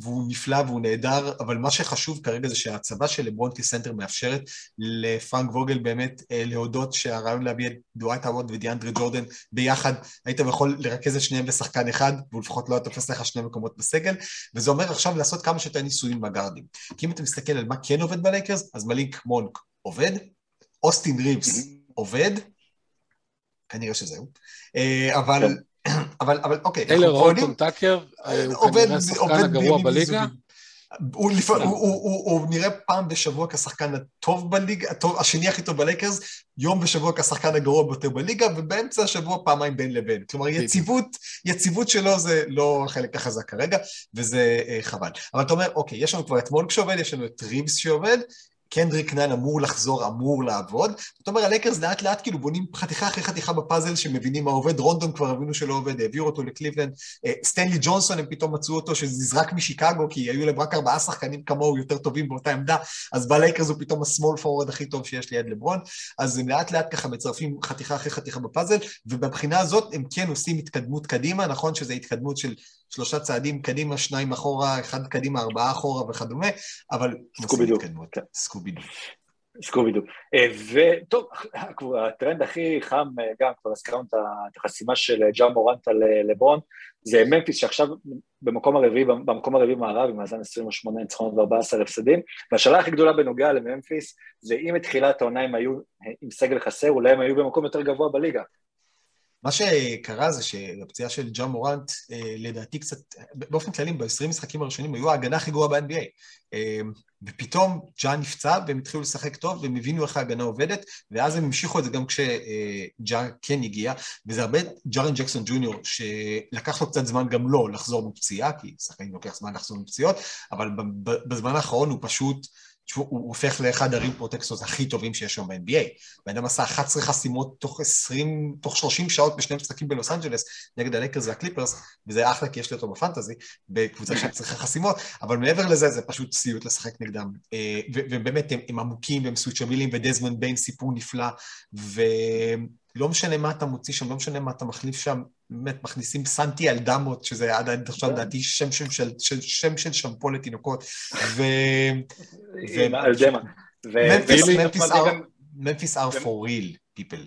והוא נפלא והוא נהדר, אבל מה שחשוב כרגע זה שהצבא של לברון כסנטר מאפשרת לפרנק ווגל באמת להודות שהרעיון להביא את דווייט האוורד ודיאנדרי ג'ורדן ביחד, היית יכול לרכז את שניהם בשחקן אחד, ולפחות לא תופס לך שני מקומות בסגל, וזה אומר עכשיו לעשות כמה שיותר ניסויים בגארדים. כי אם אתה מסתכל על מה כן עובד בלייקרס, אז מליק מונק עובד, אוסטין ריבס עובד, כנראה שזהו, אבל, אבל, אבל, אוקיי. טיילר הורטון טאקר, הוא כנראה השחקן הגרוע בליגה. הוא, הוא, הוא, הוא, הוא נראה פעם בשבוע כשחקן הטוב בליגה, הטוב, השני הכי טוב בלייקרס, יום בשבוע כשחקן הגרוע ביותר בליגה, ובאמצע השבוע פעמיים בין לבין. כלומר, יציבות, יציבות שלו זה לא חלק החזק כרגע, וזה אה, חבל. אבל אתה אומר, אוקיי, יש לנו כבר את מונק שעובד, יש לנו את ריבס שעובד, קנדריק נאן אמור לחזור, אמור לעבוד. זאת אומרת, הלייקרס לאט לאט כאילו בונים חתיכה אחרי חתיכה בפאזל שמבינים מה עובד, רונדון כבר הבינו שלא עובד, העבירו אותו לקליבלנד, סטנלי ג'ונסון הם פתאום מצאו אותו שנזרק משיקגו, כי היו להם רק ארבעה שחקנים כמוהו יותר טובים באותה עמדה, אז בלייקרס הוא פתאום הסמול פורוורד הכי טוב שיש ליד לברון, אז הם לאט לאט ככה מצרפים חתיכה אחרי חתיכה בפאזל, ובבחינה הזאת הם כן עושים התקדמות קדימה, נכון שזה התקדמות של שלושה צעדים קדימה, שניים אחורה, אחד קדימה, ארבעה אחורה וכדומה, אבל סקובידו. סקובידו. סקובידו. וטוב, הטרנד הכי חם, גם כבר הזכרנו את החסימה של ג'ה מורנט על לברון, זה ממפיס שעכשיו במקום הרביעי, במקום הרביעי מערב, עם מאזן עשרים ושמונה ניצחונות וארבעה עשר הפסדים, והשאלה הכי גדולה בנוגע לממפיס, זה אם התחילת העונה הם היו עם סגל חסר, אולי הם היו במקום יותר גבוה בליגה. מה שקרה זה שהפציעה של ג'ה מורנט, לדעתי קצת, באופן כללי, ב-עשרים משחקים הראשונים, היו ההגנה הכי גרועה ב-אן בי איי. ופתאום ג'ה נפצע, והם התחילו לשחק טוב, והם הבינו איך ההגנה עובדת, ואז הם המשיכו את זה גם כשג'ה כן הגיע, וזה הרבה ג'רן ג'קסון ג'וניור, שלקח לו קצת זמן גם לא לחזור מפציעה, כי שחקנים לוקח זמן לחזור מפציעות, אבל בזמן האחרון הוא פשוט... הוא הופך לאחד הרים פרוטקסוס הכי טובים שיש היום ב-אן בי איי, ואדם עשה אחת עשרה חסימות תוך עשרים, תוך שלושים שעות בשני משחקים בלוס אנג'לס, נגד הלייקרס והקליפרס, וזה אחלה כי יש לי אותו בפנטזי, בקבוצה של צריכה חסימות, אבל מעבר לזה זה פשוט סיוט לשחק נגדם, ובאמת הם עמוקים והם סוויצ'בילים, ודזמונד ביין סיפור נפלא, ולא משנה מה אתה מוציא שם, לא משנה מה אתה מחליף שם, באמת מכניסים סנטי על דמות, שזה עד עכשיו דעתי שם של שמפו לתינוקות, ו... על דמה. ממפיס are for real people.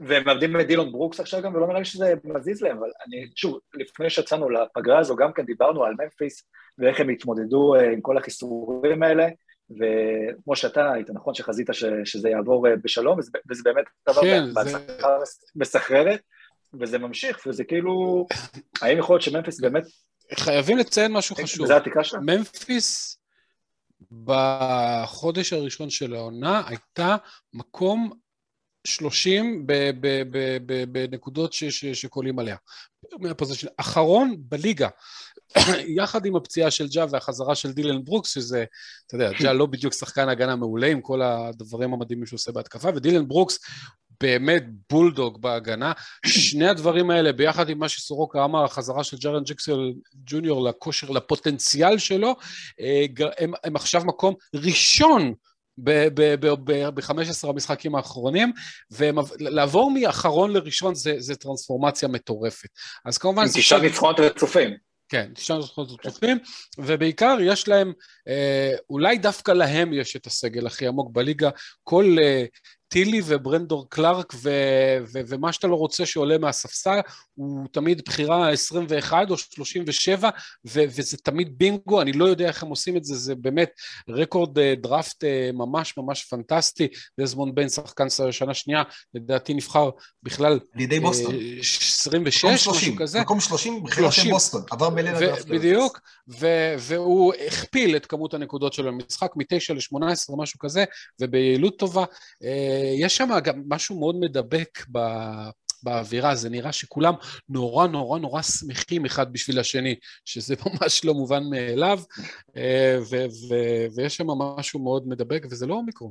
והם מעבדים את דילון ברוקס עכשיו גם, ולא נראה לי שזה מזיז להם, אבל אני, שוב, לפני שיצאנו לפגרה הזו, גם כן דיברנו על ממפיס, ואיך הם התמודדו עם כל החיסורים האלה, וכמו שאתה היית נכון שחזית שזה יעבור בשלום, וזה באמת דבר מסחררת, וזה ממשיך, וזה כאילו, האם יכול להיות שממפיס באמת... חייבים לציין משהו חשוב. זה העתיקה שם? ממפיס, בחודש הראשון של העונה, הייתה מקום שלושים בנקודות שקולים עליה. אחרון בליגה, יחד עם הפציעה של ג'ה והחזרה של דילן ברוקס, שזה, אתה יודע, ג'ה לא בדיוק שחקן הגנה מעולה, עם כל הדברים המדהימים שהוא עושה בהתקפה, ודילן ברוקס, באמת בולדוג בהגנה, שני הדברים האלה ביחד עם מה שסורוקה אמר, החזרה של ג'רן ג'קסון ג'וניור לכושר, לפוטנציאל שלו, הם, הם עכשיו מקום ראשון ב-חמש עשרה המשחקים האחרונים, ולעבור מאחרון לראשון זה, זה טרנספורמציה מטורפת. אז כמובן... עם תשעה ניצחונות רצופים. כן, תשעה זוכות זוכפים, ובעיקר יש להם, אולי דווקא להם יש את הסגל הכי עמוק בליגה, כל טילי וברנדור קלארק ומה שאתה לא רוצה שעולה מהספסל, הוא תמיד בחירה עשרים ואחת או שלושים ושבע, וזה תמיד בינגו, אני לא יודע איך הם עושים את זה, זה באמת רקורד דראפט ממש ממש פנטסטי, דזמונד ביין שחקן שנה שנייה, לדעתי נבחר בכלל עשרים ושש, משהו כזה. מקום שלושים, בחירה של בוסטון, עבר מלא לדראפט. בדיוק, והוא הכפיל את כמות הנקודות שלו במשחק, מ-תשע ל-שמונה עשרה או משהו כזה, ובהיעילות טובה, יש שם גם משהו מאוד מדבק ב... באווירה, זה נראה שכולם נורא נורא נורא שמחים אחד בשביל השני, שזה ממש לא מובן מאליו, ו... ו... ויש שם משהו מאוד מדבק, וזה לא אומיקרון.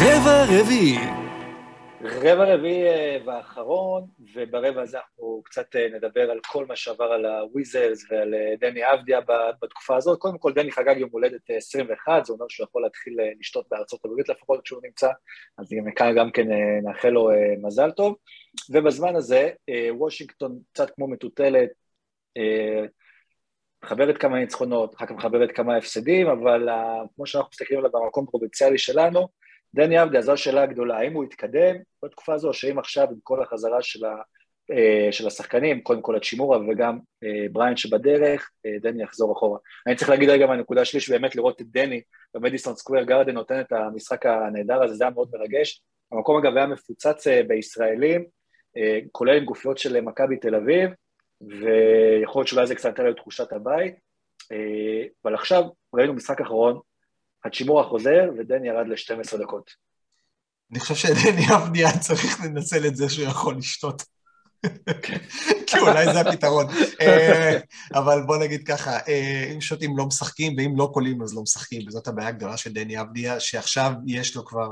רבע רביעי. רבע רביעי והאחרון, וברבע הזה אנחנו קצת נדבר על כל מה שעבר על הוויזרס ועל דני אבדיה בתקופה הזאת. קודם כל, דני חגג יום הולדת עשרים ואחת, זה אומר שהוא יכול להתחיל לשתות בארצות הברית לפחות כשהוא נמצא, אז גם כאן גם כן נאחל לו מזל טוב. ובזמן הזה, וושינגטון קצת כמו מטוטלת, מחברת כמה ניצחונות, אחר כך מחברת כמה הפסדים, אבל כמו שאנחנו מסתכלים עליו במקום פרובינציאלי שלנו, דני אבדיה, זו השאלה הגדולה, האם הוא יתקדם בתקופה הזו, שאם עכשיו עם כל החזרה של, ה, של השחקנים, קודם כל הצ'ימורה וגם בריין שבדרך, דני יחזור אחורה. אני צריך להגיד רגע מהנקודה שלי, שבאמת לראות את דני במדיסון סקוויר גארדן נותן את המשחק הנהדר הזה, זה היה מאוד מרגש. המקום אגב היה מפוצץ בישראלים, כולל עם גופיות של מכבי תל אביב, ויכול להיות שאולי זה קצת להיות תחושת הבית, אבל עכשיו ראינו משחק אחרון, הצ'ימורה חוזר, ודני ירד ל-שתים עשרה דקות. אני חושב שדני אבדיה צריך לנצל את זה שהוא יכול לשתות. כי אולי זה הפתרון. אבל בוא נגיד ככה, אם שותים לא משחקים, ואם לא קולים אז לא משחקים, וזאת הבעיה הגדולה של דני אבדיה, שעכשיו יש לו כבר,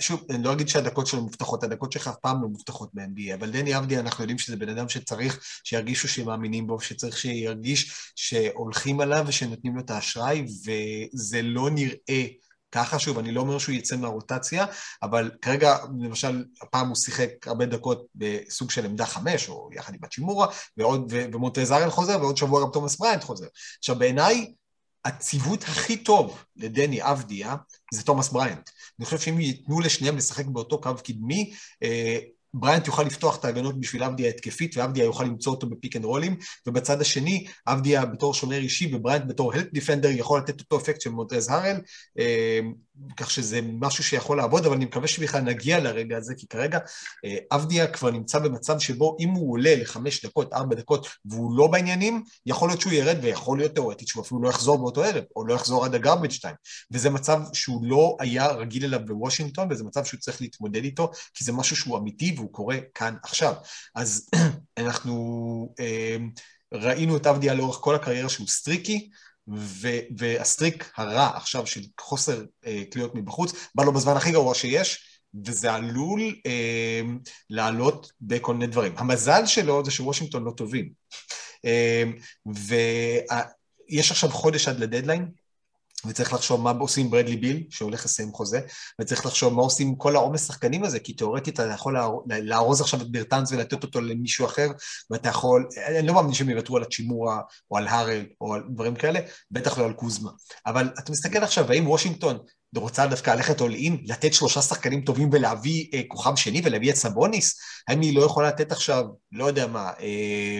שוב, אני לא אגיד שהדקות שלו מובטחות, הדקות שלך אף פעם לא מובטחות ב-N B A, אבל דני אבדיה, אנחנו יודעים שזה בן אדם שצריך, שירגישו שמאמינים בו, שצריך שירגיש שהולכים עליו, ושנותנים לו את האשראי, וזה לא נראה, ככה שוב, אני לא אומר שהוא יצא מהרוטציה, אבל כרגע, למשל, הפעם הוא שיחק הרבה דקות בסוג של עמדה חמש, או יחד עם הצ'ימורה, ומונטז ארל חוזר, ועוד שבוע גם תומס בריינט חוזר. עכשיו, בעיניי, הציוות הכי טוב לדני אבדיה, זה תומס בריינט. אני חושב שאם ייתנו לשניהם לשחק באותו קו קדמי, בריינט יוכל לפתוח את ההגנות בשביל אבדיה התקפית, ואבדיה יוכל למצוא אותו בפיק אנד רולים, ובצד השני, אבדיה בתור שומר אישי, ובריינט בתור הלפ דיפנדר, יכול לתת אותו אפקט של מונטרז הרל, כך שזה משהו שיכול לעבוד, אבל אני מקווה שבכלל נגיע לרגע הזה, כי כרגע אבדיה כבר נמצא במצב שבו, אם הוא עולה לחמש דקות, ארבע דקות, והוא לא בעניינים, יכול להיות שהוא ירד, ויכול להיות תיאורטית, שהוא אפילו לא יחזור באותו ערב, או לא יחזור עד הגרבג' טיים. וזה מצב שהוא לא היה רגיל אליו בוושינגטון, וזה מצב שהוא צריך להתמודד איתו, כי זה משהו שהוא אמיתי, והוא קורה כאן עכשיו. אז אנחנו ראינו את אבדיה לאורך כל הקריירה שהוא סטריקי, והסטריק הרע עכשיו של חוסר קליות מבחוץ, בא לו בזמן הכי גרוע שיש, וזה עלול לעלות בכל מיני דברים. המזל שלו זה שוושינגטון לא טובים. ויש עכשיו חודש עד לדדליין, וצריך לחשוב מה עושים ברדלי ביל, שהולך לסיים חוזה, וצריך לחשוב מה עושים כל העומס שחקנים הזה, כי תיאורטית אתה יכול להרוז עכשיו את ברטנס ולתת אותו למישהו אחר, ואתה יכול, אני לא מאמין שהם יוותרו על הצ'ימורה, או על הרל, או על דברים כאלה, בטח לא על קוזמה. אבל אתה מסתכל עכשיו, האם וושינגטון רוצה דווקא ללכת all in, לתת שלושה שחקנים טובים ולהביא אה, כוכב שני, ולהביא את סבוניס? האם היא לא יכולה לתת עכשיו, לא יודע מה, אה,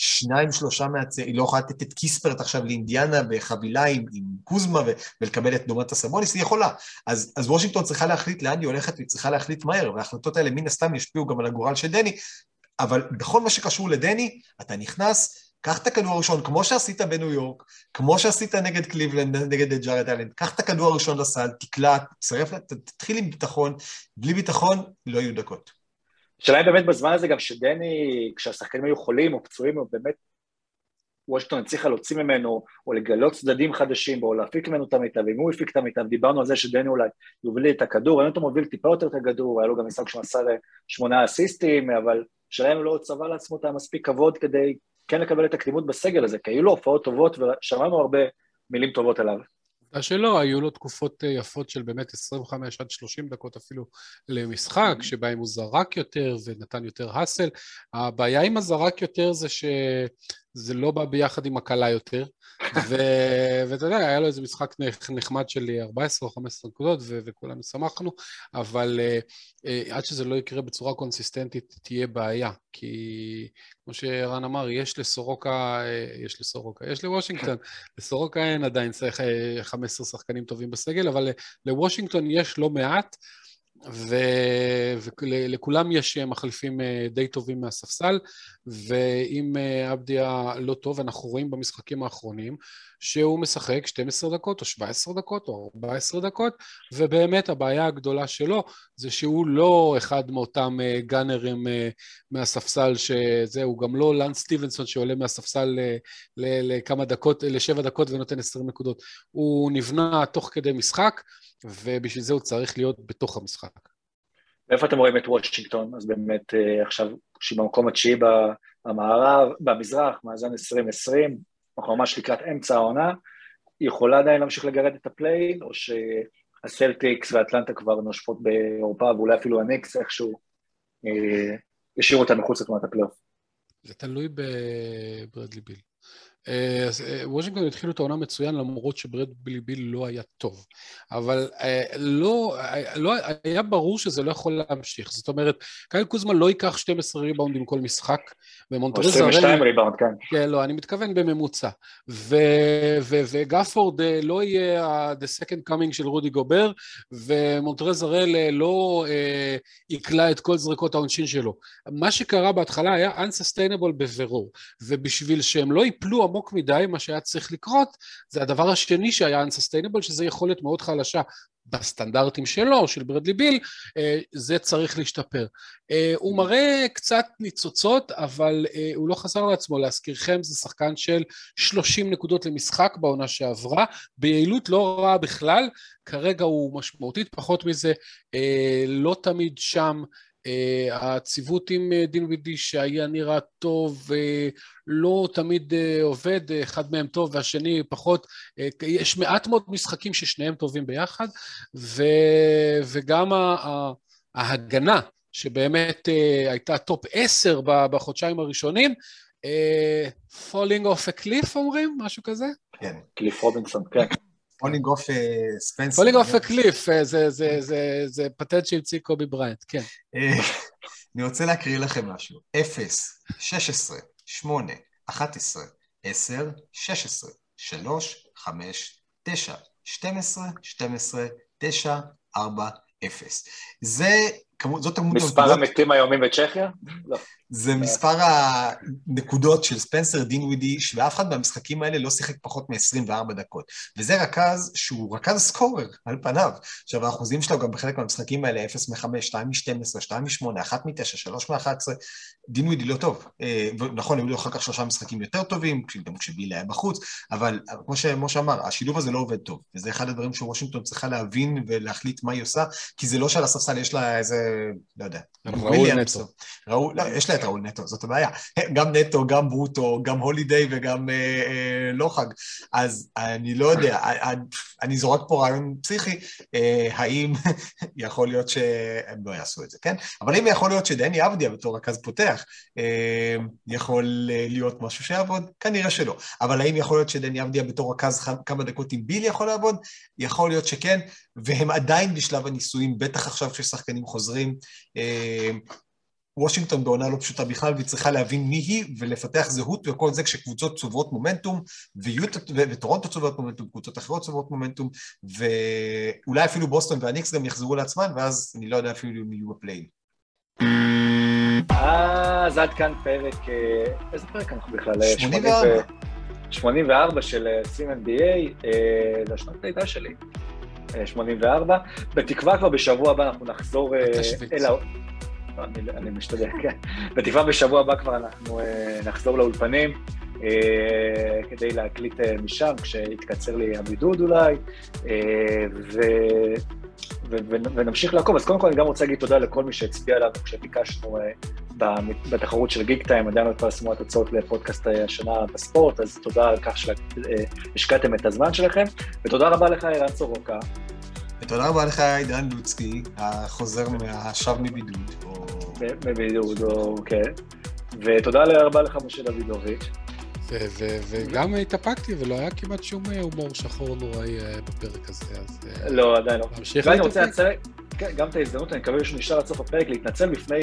שניים, שלושה מהצעיר, היא לא יכולה לתת את קיספרט עכשיו לאינדיאנה בחבילה עם, עם קוזמה ו- ולקבל את דומת הסבוניס, היא יכולה. אז, אז וושינגטון צריכה להחליט לאן היא הולכת, והיא צריכה להחליט מהר, וההחלטות האלה מן הסתם ישפיעו גם על הגורל של דני, אבל בכל מה שקשור לדני, אתה נכנס, קח את הכדור הראשון, כמו שעשית בניו יורק, כמו שעשית נגד קליבלנד, נגד ג'ארד אלן, קח את הכדור הראשון לסל, תקלע, תצרף, תתחיל עם ביטחון, בלי ביטחון, לא יהיו דקות. השאלה היא באמת בזמן הזה גם שדני, כשהשחקנים היו חולים או פצועים, הוא באמת, וושינגטון הצליחה להוציא ממנו, או לגלות צדדים חדשים, או להפיק ממנו את המיטב, אם הוא הפיק את המיטב, דיברנו על זה שדני אולי יוביל את הכדור, אני אותו מוביל טיפה יותר את הכדור, היה לו גם משחק שמסר שמונה אסיסטים, אבל שלהם לא צבע לעצמו אותה מספיק כבוד, כדי כן לקבל את הקדימות בסגל הזה, כי היו לו הופעות טובות, ושמענו הרבה מילים טובות עליו. עובדה שלא, היו לו תקופות יפות של באמת עשרים וחמש עד שלושים דקות אפילו למשחק, שבהם הוא זרק יותר ונתן יותר הסל. הבעיה עם הזרק יותר זה שזה לא בא ביחד עם הקלה יותר, ואתה יודע, היה לו איזה משחק נחמד של ארבע עשרה או חמש עשרה נקודות, וכולנו שמחנו, אבל עד שזה לא יקרה בצורה קונסיסטנטית, תהיה בעיה, כי כמו שרן אמר, יש לסורוקה, יש לסורוקה, יש לוושינגטון, לסורוקה אין עדיין חמישה עשר שחקנים טובים בסגל, אבל לוושינגטון יש לא מעט, ולכולם יש מחליפים די טובים מהספסל, ואם אבדיה לא טוב, אנחנו רואים במשחקים האחרונים, שהוא משחק שתים עשרה דקות, או שבע עשרה דקות, או ארבע עשרה דקות, ובאמת הבעיה הגדולה שלו, זה שהוא לא אחד מאותם גאנרים מהספסל, שזהו, גם לא לנס סטיבנסון, שעולה מהספסל לכמה דקות, לשבע דקות ונותן עשרים נקודות, הוא נבנה תוך כדי משחק, ובשביל זה הוא צריך להיות בתוך המשחק. איפה אתם רואים את וושינגטון? אז באמת עכשיו, שבמקום התשיעי במערב, במזרח, מאזן עשרים עשרים, אנחנו ממש לקראת אמצע העונה, היא יכולה עדיין להמשיך לגרד את הפליין, או שהסלטיקס והאטלנטה כבר נושפות באירופה, ואולי אפילו הניקס איכשהו ישאירו אותה מחוץ לתמונת הפלייאוף. זה תלוי בברדלי ביל. וושינגטון התחילו את העונה מצוין, למרות שברדלי ביל לא היה טוב, אבל לא, לא, היה ברור שזה לא יכול להמשיך, זאת אומרת, קייל קוזמה לא ייקח שתים עשרה ריבאונדים כל משחק, ומונטרז עשרים ושתיים ריבאונד, כן, לא, אני מתכוון בממוצע, וגפורד לא יהיה the second coming של רודי גובר, ומונטרז הראל לא יקלה את כל זריקות העונשין שלו, מה שקרה בהתחלה היה unsustainable בבירור, ובשביל שהם לא יפלו המון עמוק מדי, מה שהיה צריך לקרות, זה הדבר השני שהיה unsustainable, שזה יכולת מאוד חלשה בסטנדרטים שלו, של ברדלי ביל, זה צריך להשתפר. הוא מראה קצת ניצוצות, אבל הוא לא חזר לעצמו, להזכירכם, זה שחקן של שלושים נקודות למשחק בעונה שעברה, ביעילות לא רעה בכלל, כרגע הוא משמעותית, פחות מזה, לא תמיד שם, הציוות עם דין וידי שהיה נראה טוב לא תמיד עובד, אחד מהם טוב והשני פחות, יש מעט מאוד משחקים ששניהם טובים ביחד, וגם ההגנה שבאמת הייתה טופ עשר בחודשיים הראשונים, falling off a cliff אומרים, משהו כזה? כן, קליף רובינסון, כן. falling off ספנסר. falling off a cliff, זה פטנט שהמציא קובי בריינט, כן. אני רוצה להקריא לכם משהו. אפס, שש עשרה, שמונה, אחת עשרה, עשר, שש עשרה, שלוש, חמש, תשע, שתים עשרה, שתים עשרה, תשע, ארבע, אפס. זה... זאת המות מספר המתים היומיים בצ'כיה? לא. זה מספר הנקודות של ספנסר דינווידי, שאף אחד מהמשחקים האלה לא שיחק פחות מ-עשרים וארבע דקות. וזה רכז שהוא רכז סקורר על פניו. עכשיו, האחוזים שלו גם בחלק מהמשחקים האלה, אפס מחמש, שתיים משתים עשרה, שתיים משמונה, אחת מתשע, שלוש מאחת עשרה, דינווידי לא טוב. נכון, היו לו אחר כך שלושה משחקים יותר טובים, גם כשביל היה בחוץ, אבל כמו שמשה אמר, השילוב הזה לא עובד טוב. וזה אחד הדברים שוושינגטון צריכה להבין ולהחליט מה היא עושה, כי זה לא שעל הספסל יש לה איזה לא יודע, ראול נטו, יש לה את ראול נטו, זאת הבעיה, גם נטו, גם ברוטו, גם הולידיי וגם לא חג, אז אני לא יודע, אני זורק פה רעיון פסיכי, האם יכול להיות שהם לא יעשו את זה, כן? אבל אם יכול להיות שדני אבדיה בתור רכז פותח, יכול להיות משהו שיעבוד? כנראה שלא, אבל האם יכול להיות שדני אבדיה בתור רכז כמה דקות עם ביל יכול לעבוד? יכול להיות שכן, והם עדיין בשלב הניסויים, בטח עכשיו כששחקנים חוזרים, וושינגטון בעונה לא פשוטה בכלל, והיא צריכה להבין מי היא, ולפתח זהות וכל זה, כשקבוצות צוברות מומנטום, וטורונטו צוברות מומנטום, קבוצות אחרות צוברות מומנטום, ואולי אפילו בוסטון והניקס גם יחזרו לעצמן, ואז אני לא יודע אפילו מי יהיו בפליין. אז עד כאן פרק, איזה פרק אנחנו בכלל? שמונים וארבע של סים אן בי איי, זה השנות הלידה שלי. שמונים וארבע, בתקווה כבר בשבוע הבא אנחנו נחזור אל ה... אני משתדל, כן. בתקווה בשבוע הבא כבר אנחנו נחזור לאולפנים, כדי להקליט משם, כשהתקצר לי הבידוד אולי, ונמשיך לעקוב. אז קודם כל אני גם רוצה להגיד תודה לכל מי שהצביע עליו כשביקשנו בתחרות של גיק טיים, עדיין לא התפרסמו התוצאות לפודקאסט השנה בספורט, אז תודה על כך שהשקעתם את הזמן שלכם, ותודה רבה לך ערן סורוקה. ותודה רבה לך עידן לוצקי, החוזר מהשב מבידוד. מבידוד, אוקיי. ותודה רבה לך משה דוידוביץ'. וגם התאפקתי, ולא היה כמעט שום הומור שחור נוראי בפרק הזה, אז... לא, עדיין לא. ממשיך להתאפק. גם את ההזדמנות, אני מקווה שנשאר עד סוף הפרק, להתנצל בפני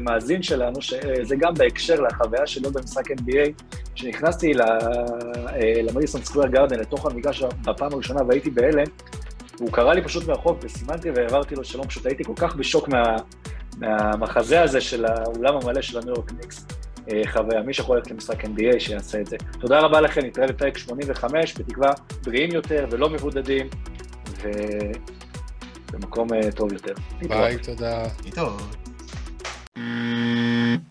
מאזין שלנו, שזה גם בהקשר לחוויה שלו במשחק אן בי איי, שנכנסתי למדיסון סקוור גארדן, לתוך המגרש בפעם הראשונה, והייתי בהלם, והוא קרא לי פשוט מהחוק, וסימנתי והעברתי לו שלום, פשוט הייתי כל כך בשוק מהמחזה הזה של האולם המלא של הניו יורק ניקס. חוויה, מי שיכול ללכת למשחק אן בי איי שיעשה את זה. תודה רבה לכם, נתראה בפרק שמונים וחמש, בתקווה בריאים יותר ולא מבודדים, ובמקום טוב יותר. ביי, תודה.